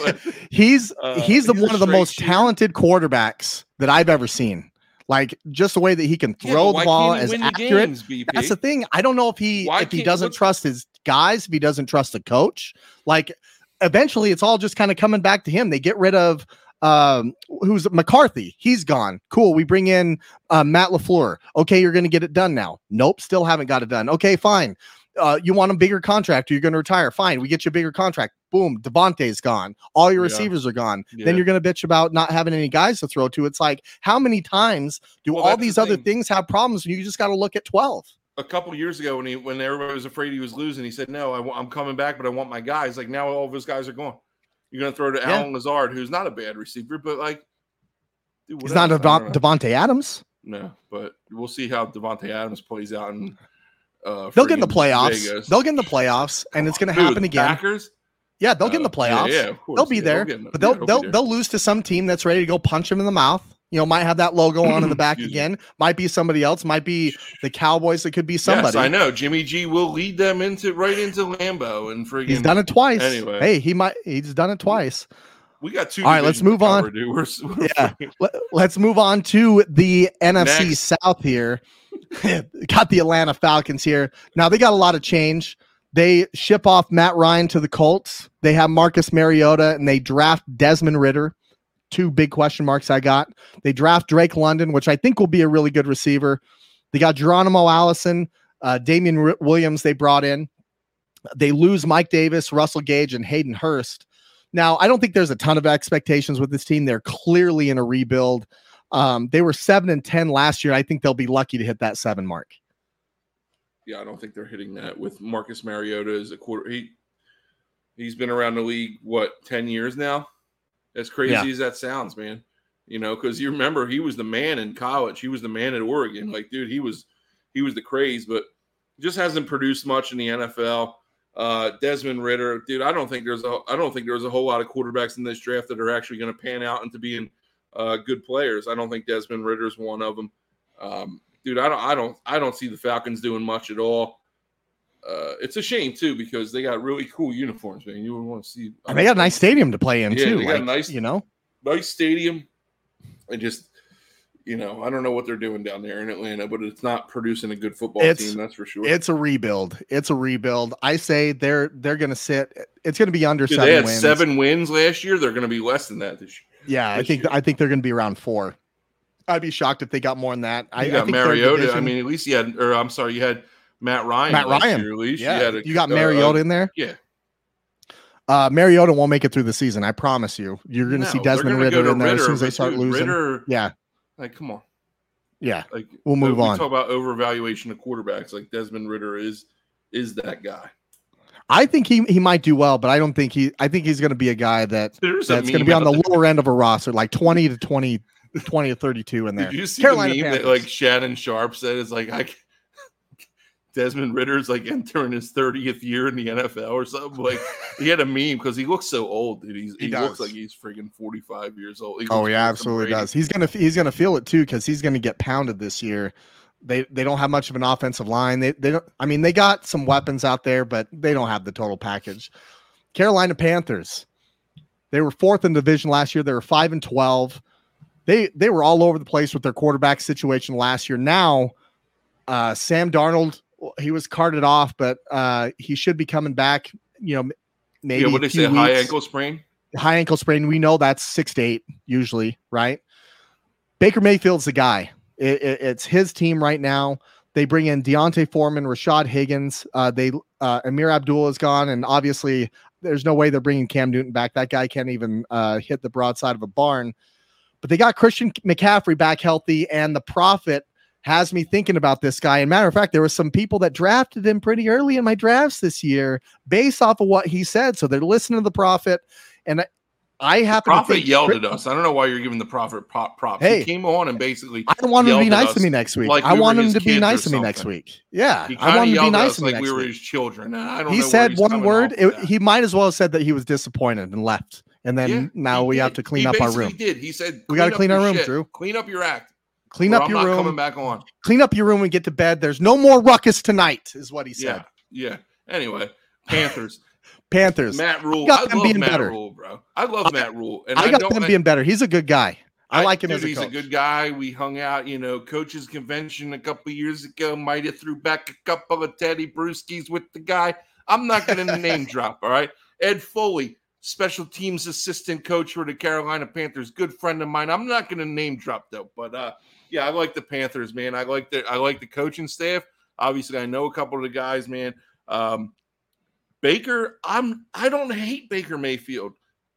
but he's one of the most talented quarterbacks that I've ever seen. Like just the way that he can throw the ball as accurate. That's the thing. I don't know if he doesn't trust his guys, if he doesn't trust the coach. Like eventually, it's all just kind of coming back to him. They get rid of who's McCarthy. He's gone. Cool. We bring in Matt LaFleur. Okay, you're going to get it done now. Nope, still haven't got it done. Okay, fine. You want a bigger contract or you're going to retire. Fine. We get you a bigger contract. Boom. Devontae's gone. All your receivers are gone. Yeah. Then you're going to bitch about not having any guys to throw to. It's like, how many times do all these other things have problems? And you just got to look at 12. A couple years ago when everybody was afraid he was losing, he said, no, I'm coming back, but I want my guys. Like now all of his guys are gone. You're going to throw to Allen Lazard, who's not a bad receiver, but like. Dude, he's not Davante Adams. No, but we'll see how Davante Adams plays out and. They'll get in the playoffs. Vegas. They'll get in the playoffs, and it's going to happen again. Packers? Yeah, they'll get in the playoffs. Yeah, of course. They'll be there, they'll lose to some team that's ready to go punch him in the mouth. You know, might have that logo on in the back again. Might be somebody else. Might be the Cowboys. It could be somebody. Yes, I know. Jimmy G will lead them into Lambeau and friggin'. He's done it twice. Anyway, hey, he's done it twice. We got two. All right, let's move on. Let's move on to the NFC South here. Got the Atlanta Falcons here. Now they got a lot of change. They ship off Matt Ryan to the Colts. They have Marcus Mariota and they draft Desmond Ridder. Two big question marks I got. They draft Drake London, which I think will be a really good receiver. They got Geronimo Allison, Damian Williams they brought in. They lose Mike Davis, Russell Gage, and Hayden Hurst. Now, I don't think there's a ton of expectations with this team. They're clearly in a rebuild. They were 7-10 last year. I think they'll be lucky to hit that 7 mark. Yeah, I don't think they're hitting that with Marcus Mariota as a quarter. He's been around the league, 10 years now? As crazy as that sounds, man. You know, because you remember he was the man in college. He was the man at Oregon. Like, dude, he was the craze, but just hasn't produced much in the NFL. Desmond Ridder, dude, I don't think there's a whole lot of quarterbacks in this draft that are actually going to pan out into being good players. I don't think Desmond Ridder's one of them. Dude, I don't see the Falcons doing much at all. It's a shame too because they got really cool uniforms, man. You would want to see. And they got a nice stadium to play in too. They got a nice stadium. And just you know, I don't know what they're doing down there in Atlanta, but it's not producing a good football team. That's for sure. It's a rebuild. It's a rebuild. I say they're going to sit. It's going to be under seven. They had wins. 7 wins last year. They're going to be less than that this year. Yeah, I think they're going to be around 4. I'd be shocked if they got more than that. I think Mariota. I mean, at least you had Matt Ryan. Matt Ryan. Year, at least. Yeah. You got Mariota in there. Yeah. Mariota won't make it through the season. I promise you. You're going to see Desmond Ridder in there as soon as they start losing. Ridder, yeah. Like, come on. Yeah. Like, we'll move on. We talk about overvaluation of quarterbacks. Like, Desmond Ridder is that guy. I think he might do well, but I don't think he's going to be a guy that's going to be on the lower end of a roster, like 20 to 32 in there. Did you see Carolina the meme that like Shannon Sharp said? It's like, Desmond Ridder's like entering his 30th year in the NFL or something. Like, he had a meme because he looks so old, dude. He looks like he's friggin' 45 years old. Oh, he absolutely does. He's gonna feel it too because he's gonna get pounded this year. They don't have much of an offensive line. They don't. I mean, they got some weapons out there, but they don't have the total package. Carolina Panthers. They were 4th in the division last year. They were 5-12. They were all over the place with their quarterback situation last year. Now, Sam Darnold. He was carted off, but he should be coming back. You know, maybe. Yeah, what did they say? High ankle sprain. High ankle sprain. We know that's 6 to 8 usually, right? Baker Mayfield's the guy. It's his team right now. They bring in Deontay Foreman, Rashad Higgins. Amir Abdullah is gone, and obviously, there's no way they're bringing Cam Newton back. That guy can't even hit the broadside of a barn. But they got Christian McCaffrey back healthy, and the profit has me thinking about this guy. And matter of fact, there were some people that drafted him pretty early in my drafts this year based off of what he said. So they're listening to the prophet. And I happen to think yelled at us. I don't know why you're giving the prophet props. Hey, he came on and basically I don't want him to be nice to me next week. Like I want him to be nice to me next week. Yeah. I want him to be nice to me next week. Like we were his children. I don't know. He said one word. He might as well have said that he was disappointed and left. And then now we have to clean up our room. He did. He said, we got to clean our room, Drew. Clean up your act. Clean up your room. I'm not coming back on. Clean up your room and get to bed. There's no more ruckus tonight, is what he said. Yeah. Anyway, Panthers. Matt Rule. I love Matt Rule, bro. I love Matt Rule. And I got them being better. He's a good guy. I like him as a coach. He's a good guy. We hung out, you know, coaches convention a couple of years ago. Might have threw back a couple of Teddy Brewskis with the guy. I'm not going to name drop, all right? Ed Foley, special teams assistant coach for the Carolina Panthers. Good friend of mine. I'm not going to name drop, though, but yeah, I like the Panthers, man. I like the coaching staff. Obviously, I know a couple of the guys, man. Baker, I don't hate Baker Mayfield.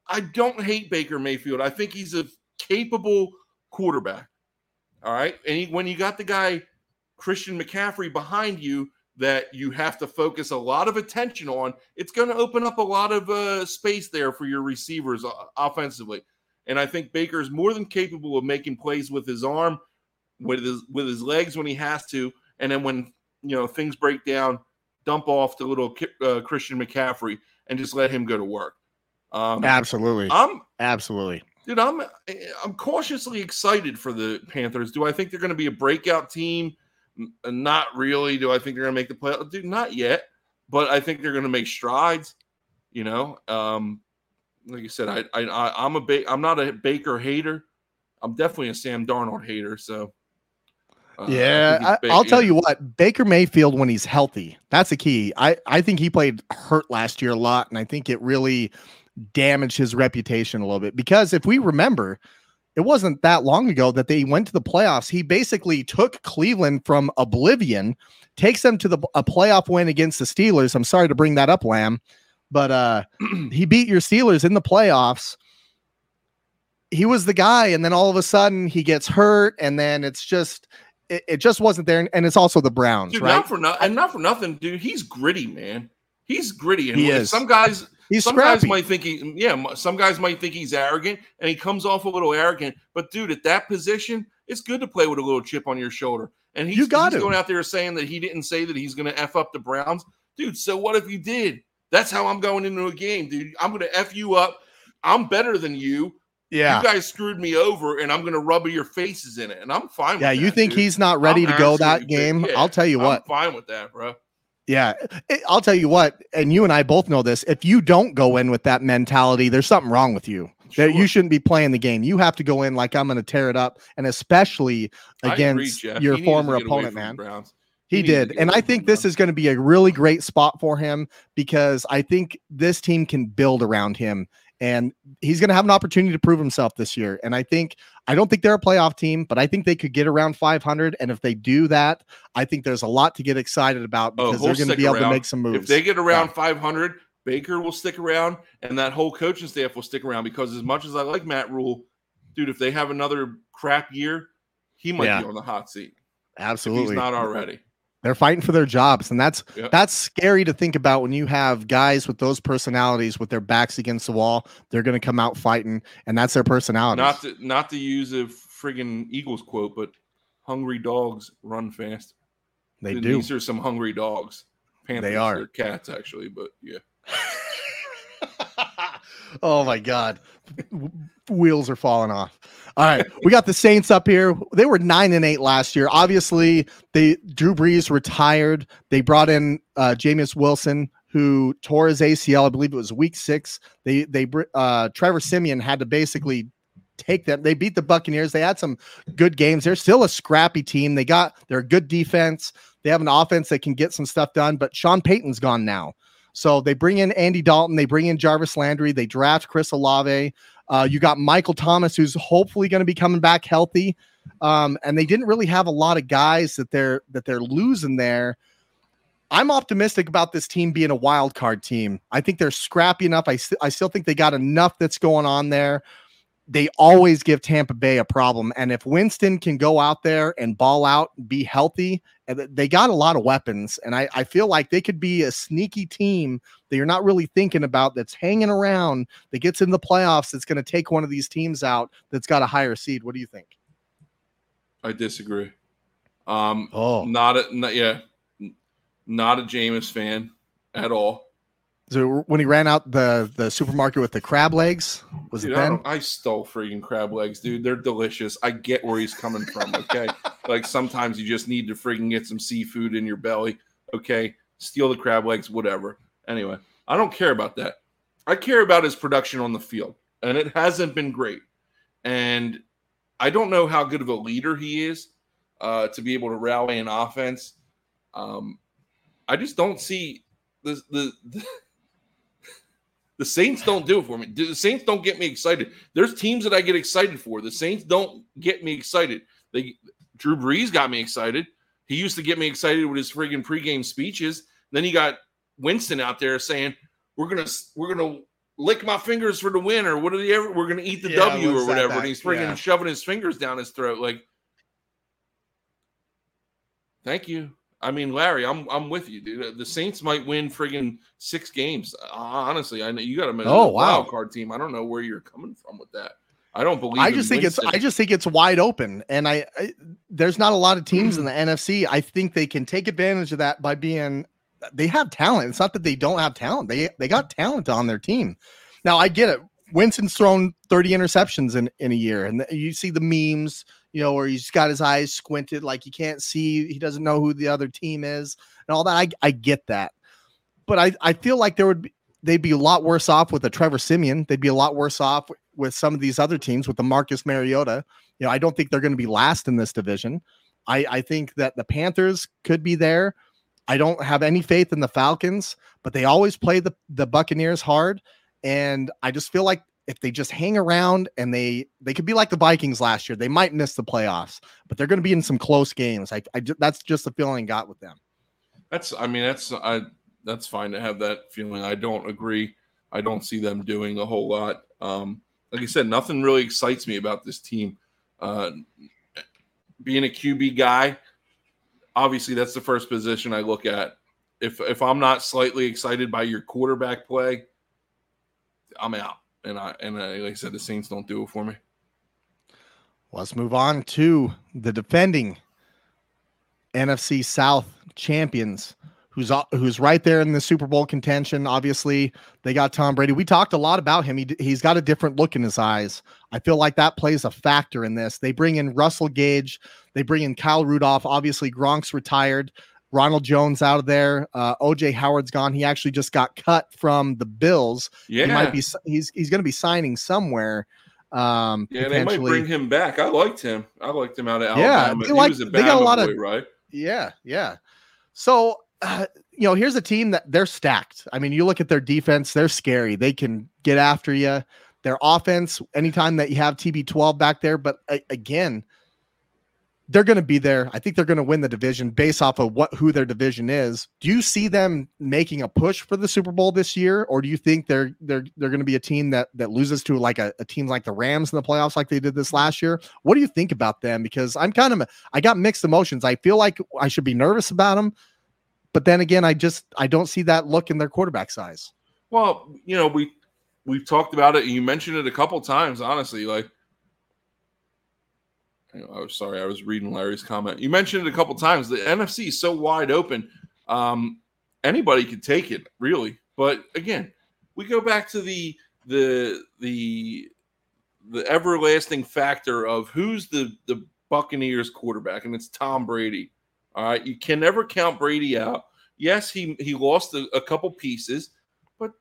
I don't hate Baker Mayfield. I think he's a capable quarterback. All right, and when you got the guy Christian McCaffrey behind you that you have to focus a lot of attention on, it's going to open up a lot of space there for your receivers offensively. And I think Baker is more than capable of making plays with his arm, with his legs when he has to, and then when you know things break down, dump off the little Christian McCaffrey and just let him go to work. Absolutely, dude. I'm cautiously excited for the Panthers. Do I think they're going to be a breakout team? Not really. Do I think they're going to make the playoffs? Dude, not yet. But I think they're going to make strides. You know, like you said, I'm not a Baker hater. I'm definitely a Sam Darnold hater. So. I'll tell you what, Baker Mayfield, when he's healthy, that's the key. I think he played hurt last year a lot, and I think it really damaged his reputation a little bit because if we remember, it wasn't that long ago that they went to the playoffs. He basically took Cleveland from oblivion, takes them to a playoff win against the Steelers. I'm sorry to bring that up, Lamb, but he beat your Steelers in the playoffs. He was the guy, and then all of a sudden he gets hurt, and then it's just – it just wasn't there, and it's also the Browns, dude, right? Not for nothing, dude. He's gritty, man. He's gritty, and he is. Some guys might think he's arrogant, and he comes off a little arrogant. But dude, at that position, it's good to play with a little chip on your shoulder. And he's going out there saying that he didn't say that he's going to f up the Browns, dude. So what if you did? That's how I'm going into a game, dude. I'm going to f you up. I'm better than you. Yeah, you guys screwed me over, and I'm going to rub your faces in it, and I'm fine with that. Yeah, you think he's not ready to go that game? Yeah, I'll tell you what. I'm fine with that, bro. Yeah, I'll tell you what, and you and I both know this. If you don't go in with that mentality, there's something wrong with you. That you shouldn't be playing the game. You have to go in like, I'm going to tear it up, and especially against your former opponent, man. He did. And I think this is going to be a really great spot for him, because I think this team can build around him, and he's going to have an opportunity to prove himself this year. And I don't think they're a playoff team, but I think they could get around 500. And if they do that, I think there's a lot to get excited about, because they're going to be able to make some moves. If they get around 500, Baker will stick around, and that whole coaching staff will stick around, because as much as I like Matt Rule, dude, if they have another crap year, he might be on the hot seat. Absolutely. If he's not already. They're fighting for their jobs, and that's scary to think about when you have guys with those personalities with their backs against the wall. They're going to come out fighting, and that's their personality. Not to use a friggin' Eagles quote, but hungry dogs run fast. They do. These are some hungry dogs. Panthers, they are. They're cats, actually, but yeah. Oh my God, wheels are falling off. All right, we got the Saints up here. They were 9-8 last year. Obviously, Drew Brees retired. They brought in Jameis Wilson, who tore his ACL. I believe it was week 6. They Trevor Siemian had to basically take them. They beat the Buccaneers. They had some good games. They're still a scrappy team. They're a good defense. They have an offense that can get some stuff done. But Sean Payton's gone now. So they bring in Andy Dalton. They bring in Jarvis Landry. They draft Chris Olave. You got Michael Thomas, who's hopefully going to be coming back healthy. And they didn't really have a lot of guys that they're losing there. I'm optimistic about this team being a wild card team. I think they're scrappy enough. I still think they got enough that's going on there. They always give Tampa Bay a problem. And if Winston can go out there and ball out, be healthy, they got a lot of weapons. And I feel like they could be a sneaky team that you're not really thinking about, that's hanging around, that gets in the playoffs, that's going to take one of these teams out that's got a higher seed. What do you think? I disagree. Not a Jameis fan at all. So when he ran out the supermarket with the crab legs, was it then? I stole freaking crab legs, dude. They're delicious. I get where he's coming from, okay? Like, sometimes you just need to freaking get some seafood in your belly, okay? Steal the crab legs, whatever. Anyway, I don't care about that. I care about his production on the field, and it hasn't been great. And I don't know how good of a leader he is to be able to rally an offense. I just don't see The Saints don't do it for me. The Saints don't get me excited. There's teams that I get excited for. The Saints don't get me excited. Drew Brees got me excited. He used to get me excited with his friggin' pregame speeches. Then he got Winston out there saying, "We're gonna lick my fingers for the win," or whatever. We're gonna eat the W or whatever. And he's friggin' shoving his fingers down his throat. Like, thank you. I mean, Larry, I'm with you, dude. The Saints might win friggin' 6 games. Honestly, I know you got to make a wild card team. I don't know where you're coming from with that. I don't believe. I just think it's wide open, and I there's not a lot of teams in the NFC. I think they can take advantage of that they have talent. It's not that they don't have talent. They got talent on their team. Now I get it. Winston's thrown 30 interceptions in a year, and you see the memes. You know, where he's got his eyes squinted, like he can't see, he doesn't know who the other team is and all that. I get that. But I feel like they'd be a lot worse off with a Trevor Siemian. They'd be a lot worse off with some of these other teams, with the Marcus Mariota. You know, I don't think they're going to be last in this division. I think that the Panthers could be there. I don't have any faith in the Falcons, but they always play the Buccaneers hard. And I just feel like if they just hang around, and they could be like the Vikings last year. They might miss the playoffs, but they're going to be in some close games. That's just the feeling I got with them. That's fine to have that feeling. I don't agree. I don't see them doing a whole lot. Like I said, nothing really excites me about this team. Being a QB guy, obviously that's the first position I look at. If I'm not slightly excited by your quarterback play, I'm out. And like I said, the Saints don't do it for me. Let's move on to the defending NFC South champions, who's right there in the Super Bowl contention. Obviously, they got Tom Brady. We talked a lot about him. He's got a different look in his eyes. I feel like that plays a factor in this. They bring in Russell Gage. They bring in Kyle Rudolph. Obviously, Gronk's retired. Ronald Jones out of there. OJ Howard's gone. He actually just got cut from the Bills. Yeah, he might be. He's going to be signing somewhere. Yeah, they might bring him back. I liked him. Out of Alabama. Yeah, they got a lot of right. Yeah, yeah. So here's a team that they're stacked. I mean, you look at their defense; they're scary. They can get after you. Their offense, anytime that you have TB12 back there, but again, they're going to be there. I think they're going to win the division based off of who their division is. Do you see them making a push for the Super Bowl this year, or do you think they're going to be a team that loses to like a team like the Rams in the playoffs like they did this last year? What do you think about them? Because I got mixed emotions. I feel like I should be nervous about them, but then again, I don't see that look in their quarterback size. Well, we've talked about it, and you mentioned it a couple times, honestly. I was reading Larry's comment. You mentioned it a couple times. The NFC is so wide open. Anybody could take it, really. But again, we go back to the everlasting factor of who's the Buccaneers quarterback, and it's Tom Brady. All right. You can never count Brady out. Yes, he lost a couple pieces, but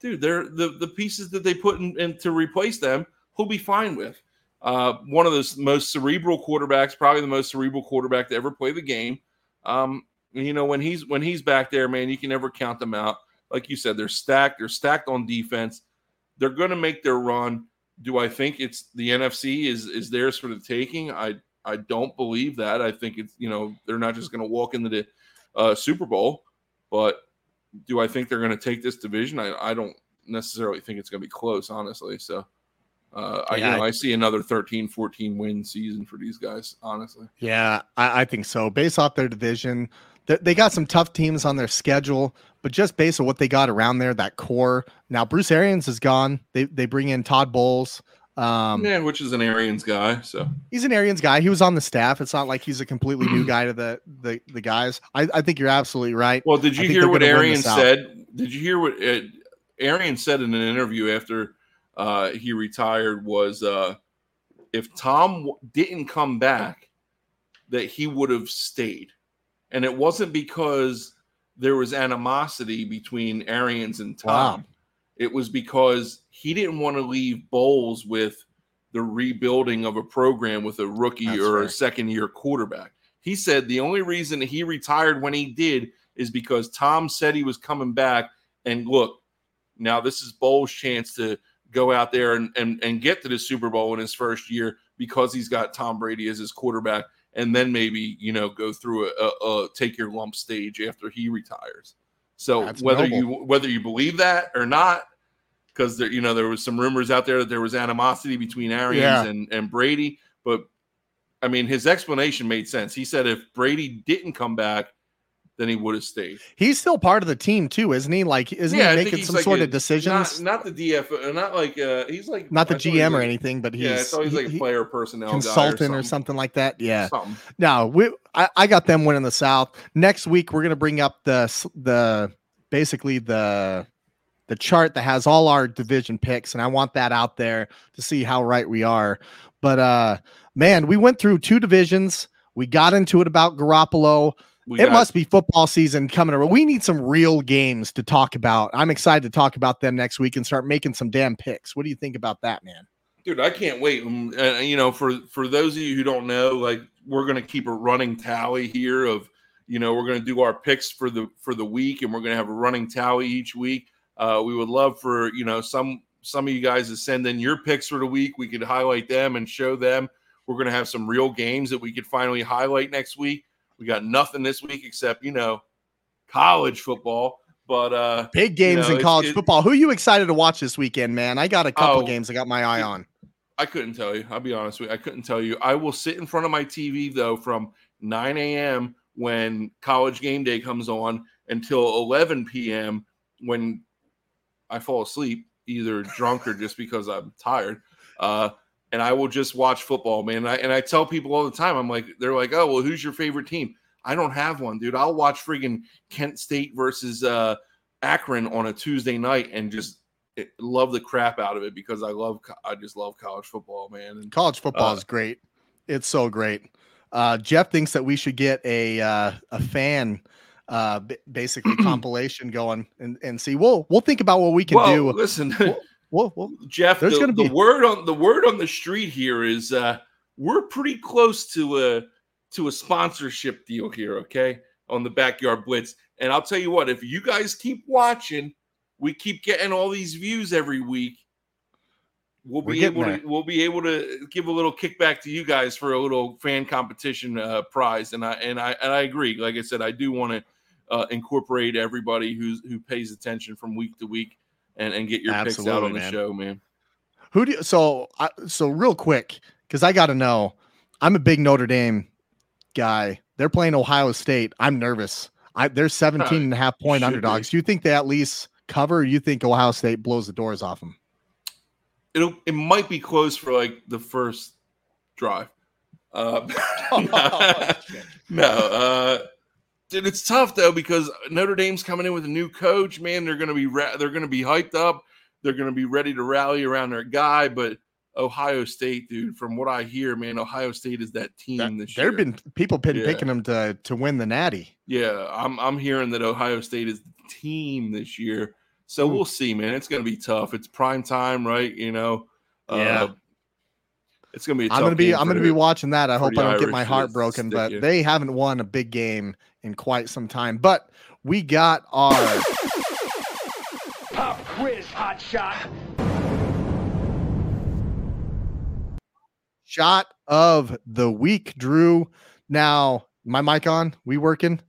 dude, they're the pieces that they put in to replace them, he'll be fine with. One of the most cerebral quarterbacks, probably the most cerebral quarterback to ever play the game. When he's back there, man, you can never count them out. Like you said, they're stacked on defense. They're going to make their run. Do I think it's the NFC is theirs for the taking? I don't believe that. I think it's, they're not just going to walk into the Super Bowl, but do I think they're going to take this division? I don't necessarily think it's going to be close, honestly. So, I see another 13-14 win season for these guys, honestly. Yeah, I think so. Based off their division, they got some tough teams on their schedule, but just based on what they got around there, that core. Now, Bruce Arians is gone. They bring in Todd Bowles. Which is an Arians guy. So he's an Arians guy. He was on the staff. It's not like he's a completely new guy to the guys. I think you're absolutely right. Well, did you hear what Arians said? Did you hear what Arians said in an interview after he retired was if Tom didn't come back, that he would have stayed. And it wasn't because there was animosity between Arians and Tom. Wow. It was because he didn't want to leave Bowles with the rebuilding of a program with a rookie a second-year quarterback. He said the only reason he retired when he did is because Tom said he was coming back. And look, now this is Bowles' chance to go out there and get to the Super Bowl in his first year because he's got Tom Brady as his quarterback, and then maybe go through a take your lump stage after he retires. So that's whether you believe that or not, because there was some rumors out there that there was animosity between Arians and Brady, but I mean his explanation made sense. He said if Brady didn't come back, then he would have stayed. He's still part of the team too, isn't he? Like, isn't he making some sort of decisions? Not the DF, not like he's like not the GM or anything, but he's it's always like a player personnel consultant guy or something like that. Yeah. Something. No, I got them winning the South. Next week we're gonna bring up the chart that has all our division picks, and I want that out there to see how right we are. But man, we went through two divisions. We got into it about Garoppolo. It must be football season coming around. We need some real games to talk about. I'm excited to talk about them next week and start making some damn picks. What do you think about that, man? Dude, I can't wait. For those of you who don't know, like we're going to keep a running tally here of, we're going to do our picks for the week, and we're going to have a running tally each week. We would love for, some of you guys to send in your picks for the week. We could highlight them and show them. We're going to have some real games that we could finally highlight next week. We got nothing this week except, college football. But big games in college football. Who are you excited to watch this weekend, man? I got a couple games I got my eye on. I couldn't tell you. I'll be honest with you. I couldn't tell you. I will sit in front of my TV, though, from 9 a.m. when college game day comes on until 11 p.m. when I fall asleep, either drunk or just because I'm tired. And I will just watch football, man. And I tell people all the time, I'm like, they're like, oh, well, who's your favorite team? I don't have one, dude. I'll watch friggin' Kent State versus Akron on a Tuesday night and just love the crap out of it because I just love college football, man. And college football is great. It's so great. Jeff thinks that we should get a fan basically compilation going and see. We'll think about what we can do. Listen, Jeff, there's going to be the word on the street here is we're pretty close to a sponsorship deal here. Okay, on the Backyard Blitz, and I'll tell you what, if you guys keep watching, we keep getting all these views every week. We'll be able to give a little kickback to you guys for a little fan competition prize. And I agree. Like I said, I do want to incorporate everybody who pays attention from week to week and get your picks out on the show, man. So real quick, because I got to know, I'm a big Notre Dame guy. They're playing Ohio State. I'm nervous. They're 17 and a half point underdogs. Do you think they at least cover? Or you think Ohio State blows the doors off them? It might be close for like the first drive. Dude, it's tough though because Notre Dame's coming in with a new coach. Man, they're gonna be hyped up. They're gonna be ready to rally around their guy. But Ohio State, dude, from what I hear, man, Ohio State is that team this year. There've been people picking them to win the Natty. Yeah, I'm hearing that Ohio State is the team this year. So we'll see, man. It's going to be tough. It's prime time, right? You know, yeah. It's going to be a tough game. I'm going to be watching that. I hope I don't get my heart broken, but they haven't won a big game in quite some time. But we got our pop quiz shot of the week, Drew. Now, my mic on? We working?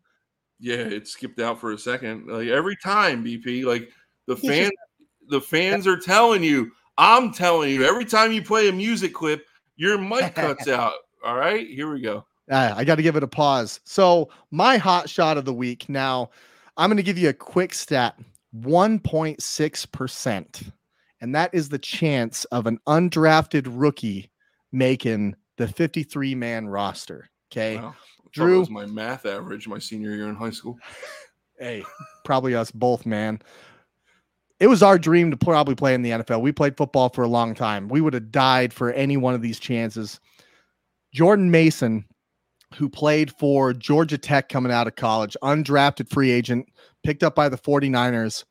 Yeah, it skipped out for a second. Like every time, BP, like the fans are telling you, I'm telling you, every time you play a music clip, your mic cuts out. All right, here we go. I got to give it a pause. So my hot shot of the week. Now, I'm going to give you a quick stat, 1.6%. And that is the chance of an undrafted rookie making the 53-man roster. Okay. Wow. Drew, that was my math average my senior year in high school. Hey, probably us both, man. It was our dream to probably play in the NFL. We played football for a long time. We would have died for any one of these chances. Jordan Mason, who played for Georgia Tech coming out of college, undrafted free agent, picked up by the 49ers,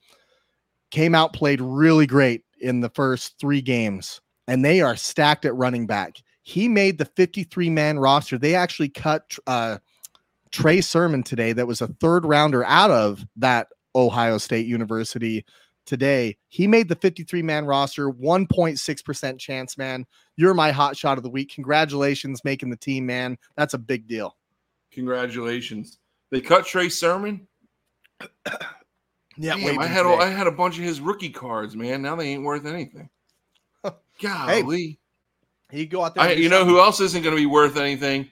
came out, played really great in the first three games, and they are stacked at running back. He made the 53-man roster. They actually cut Trey Sermon today. That was a third-rounder out of that Ohio State University today. He made the 53-man roster, 1.6% chance, man. You're my hot shot of the week. Congratulations making the team, man. That's a big deal. Congratulations. They cut Trey Sermon? Yeah, damn, I had a bunch of his rookie cards, man. Now they ain't worth anything. Golly. Hey. He'd go out there. Who else isn't going to be worth anything?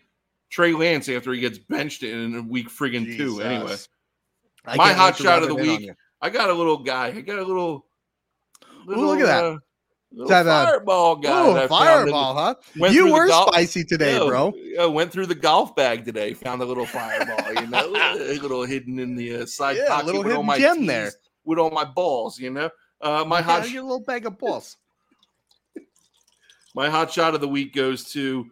Trey Lance after he gets benched in week friggin' two. Anyway, my hot shot of the week. I got a little guy. Look at that. Fireball guy. Oh, fireball, huh? You were spicy today, bro. I went through the golf bag today. Found a little fireball, you know, a little hidden in the side pocket. A little hidden gem there. With all my balls, you know. Your little bag of balls. My hot shot of the week goes to,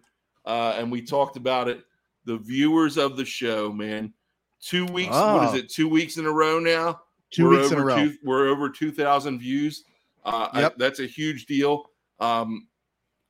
and we talked about it, the viewers of the show, man. 2 weeks, what is it, 2 weeks in a row now? 2 weeks in a row. We're over 2,000 views. That's a huge deal. Like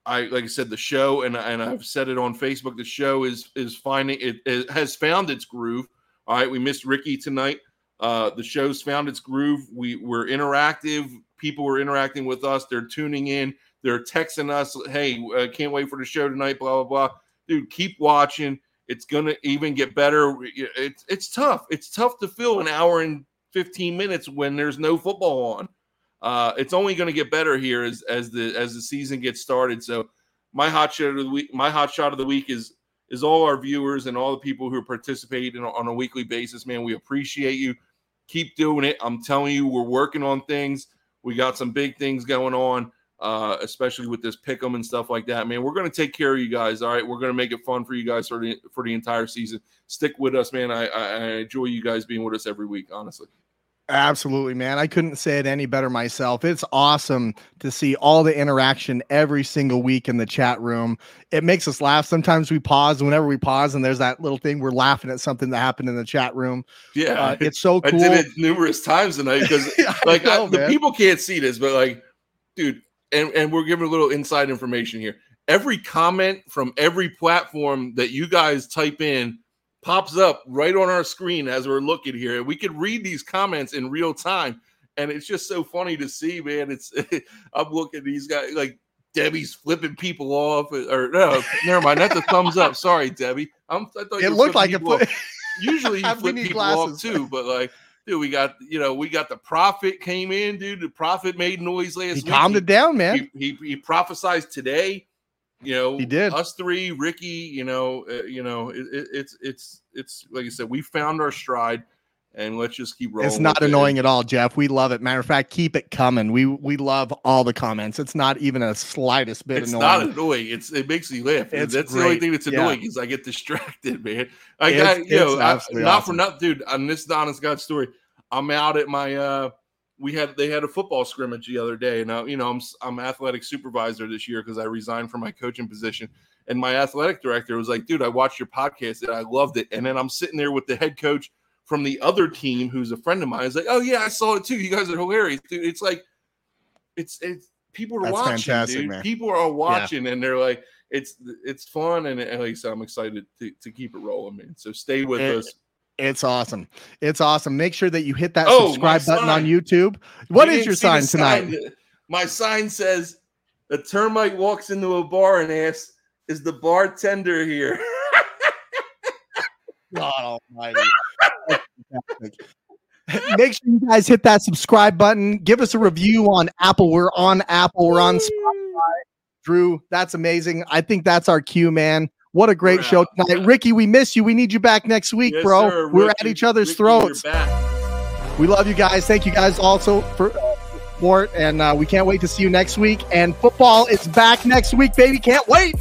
I said, the show, and I've said it on Facebook, the show is finding it has found its groove. All right, we missed Ricky tonight. The show's found its groove. We're interactive. People are interacting with us. They're tuning in. They're texting us, hey, can't wait for the show tonight, blah, blah, blah. Dude, keep watching. It's going to even get better. It's tough. It's tough to fill an hour and 15 minutes when there's no football on. It's only going to get better here as the season gets started. So my hot shot of the week is all our viewers and all the people who participate on a weekly basis, man. We appreciate you. Keep doing it. I'm telling you, we're working on things. We got some big things going on. Especially with this pick'em and stuff like that, man. We're going to take care of you guys. All right, we're going to make it fun for you guys for the entire season. Stick with us, man. I enjoy you guys being with us every week, honestly. Absolutely, man. I couldn't say it any better myself. It's awesome to see all the interaction every single week in the chat room. It makes us laugh. Sometimes we pause. Whenever we pause and there's that little thing, we're laughing at something that happened in the chat room. Yeah. It's so cool. I did it numerous times tonight because like know, the people can't see this, but like, dude, and we're giving a little inside information here. Every comment from every platform that you guys type in pops up right on our screen as we're looking here. We could read these comments in real time, and it's just so funny to see, man. It's I'm looking at these guys, like Debbie's flipping people off. Or no, never mind. That's a thumbs up. Sorry, Debbie. I thought it looked like it. Usually you flip people off too, but like, dude, we got the prophet came in, dude. The prophet made noise last week. He calmed it down, man. He prophesized today. You know, he did. Us three, Ricky. It's like I said, we found our stride, and let's just keep rolling. It's not annoying at all, Jeff. We love it. Matter of fact, keep it coming. We love all the comments. It's not even a slightest bit annoying. It's not annoying. It makes me laugh. That's great. The only thing that's annoying is I get distracted, man. Awesome. For nothing, dude. On this Donna's God story, I'm out at my they had a football scrimmage the other day, and I'm athletic supervisor this year because I resigned from my coaching position. And my athletic director was like, dude, I watched your podcast and I loved it. And then I'm sitting there with the head coach from the other team, who's a friend of mine. He's like, oh yeah, I saw it too. You guys are hilarious, dude. It's like, it's people are That's watching, fantastic, dude. Man. People are watching, and they're like, it's fun. And like I said, I'm excited to keep it rolling, man. So stay with us. It's awesome. It's awesome. Make sure that you hit that subscribe button on YouTube. What is your sign tonight? My sign says, a termite walks into a bar and asks, is the bartender here? God almighty. Make sure you guys hit that subscribe button. Give us a review on Apple. We're on Apple. We're on Spotify. Drew, that's amazing. I think that's our cue, man. What a great show tonight. Ricky, we miss you. We need you back next week, bro. Sir, we're at each other's throats. We love you guys. Thank you guys also for support, and we can't wait to see you next week. And football is back next week, baby. Can't wait.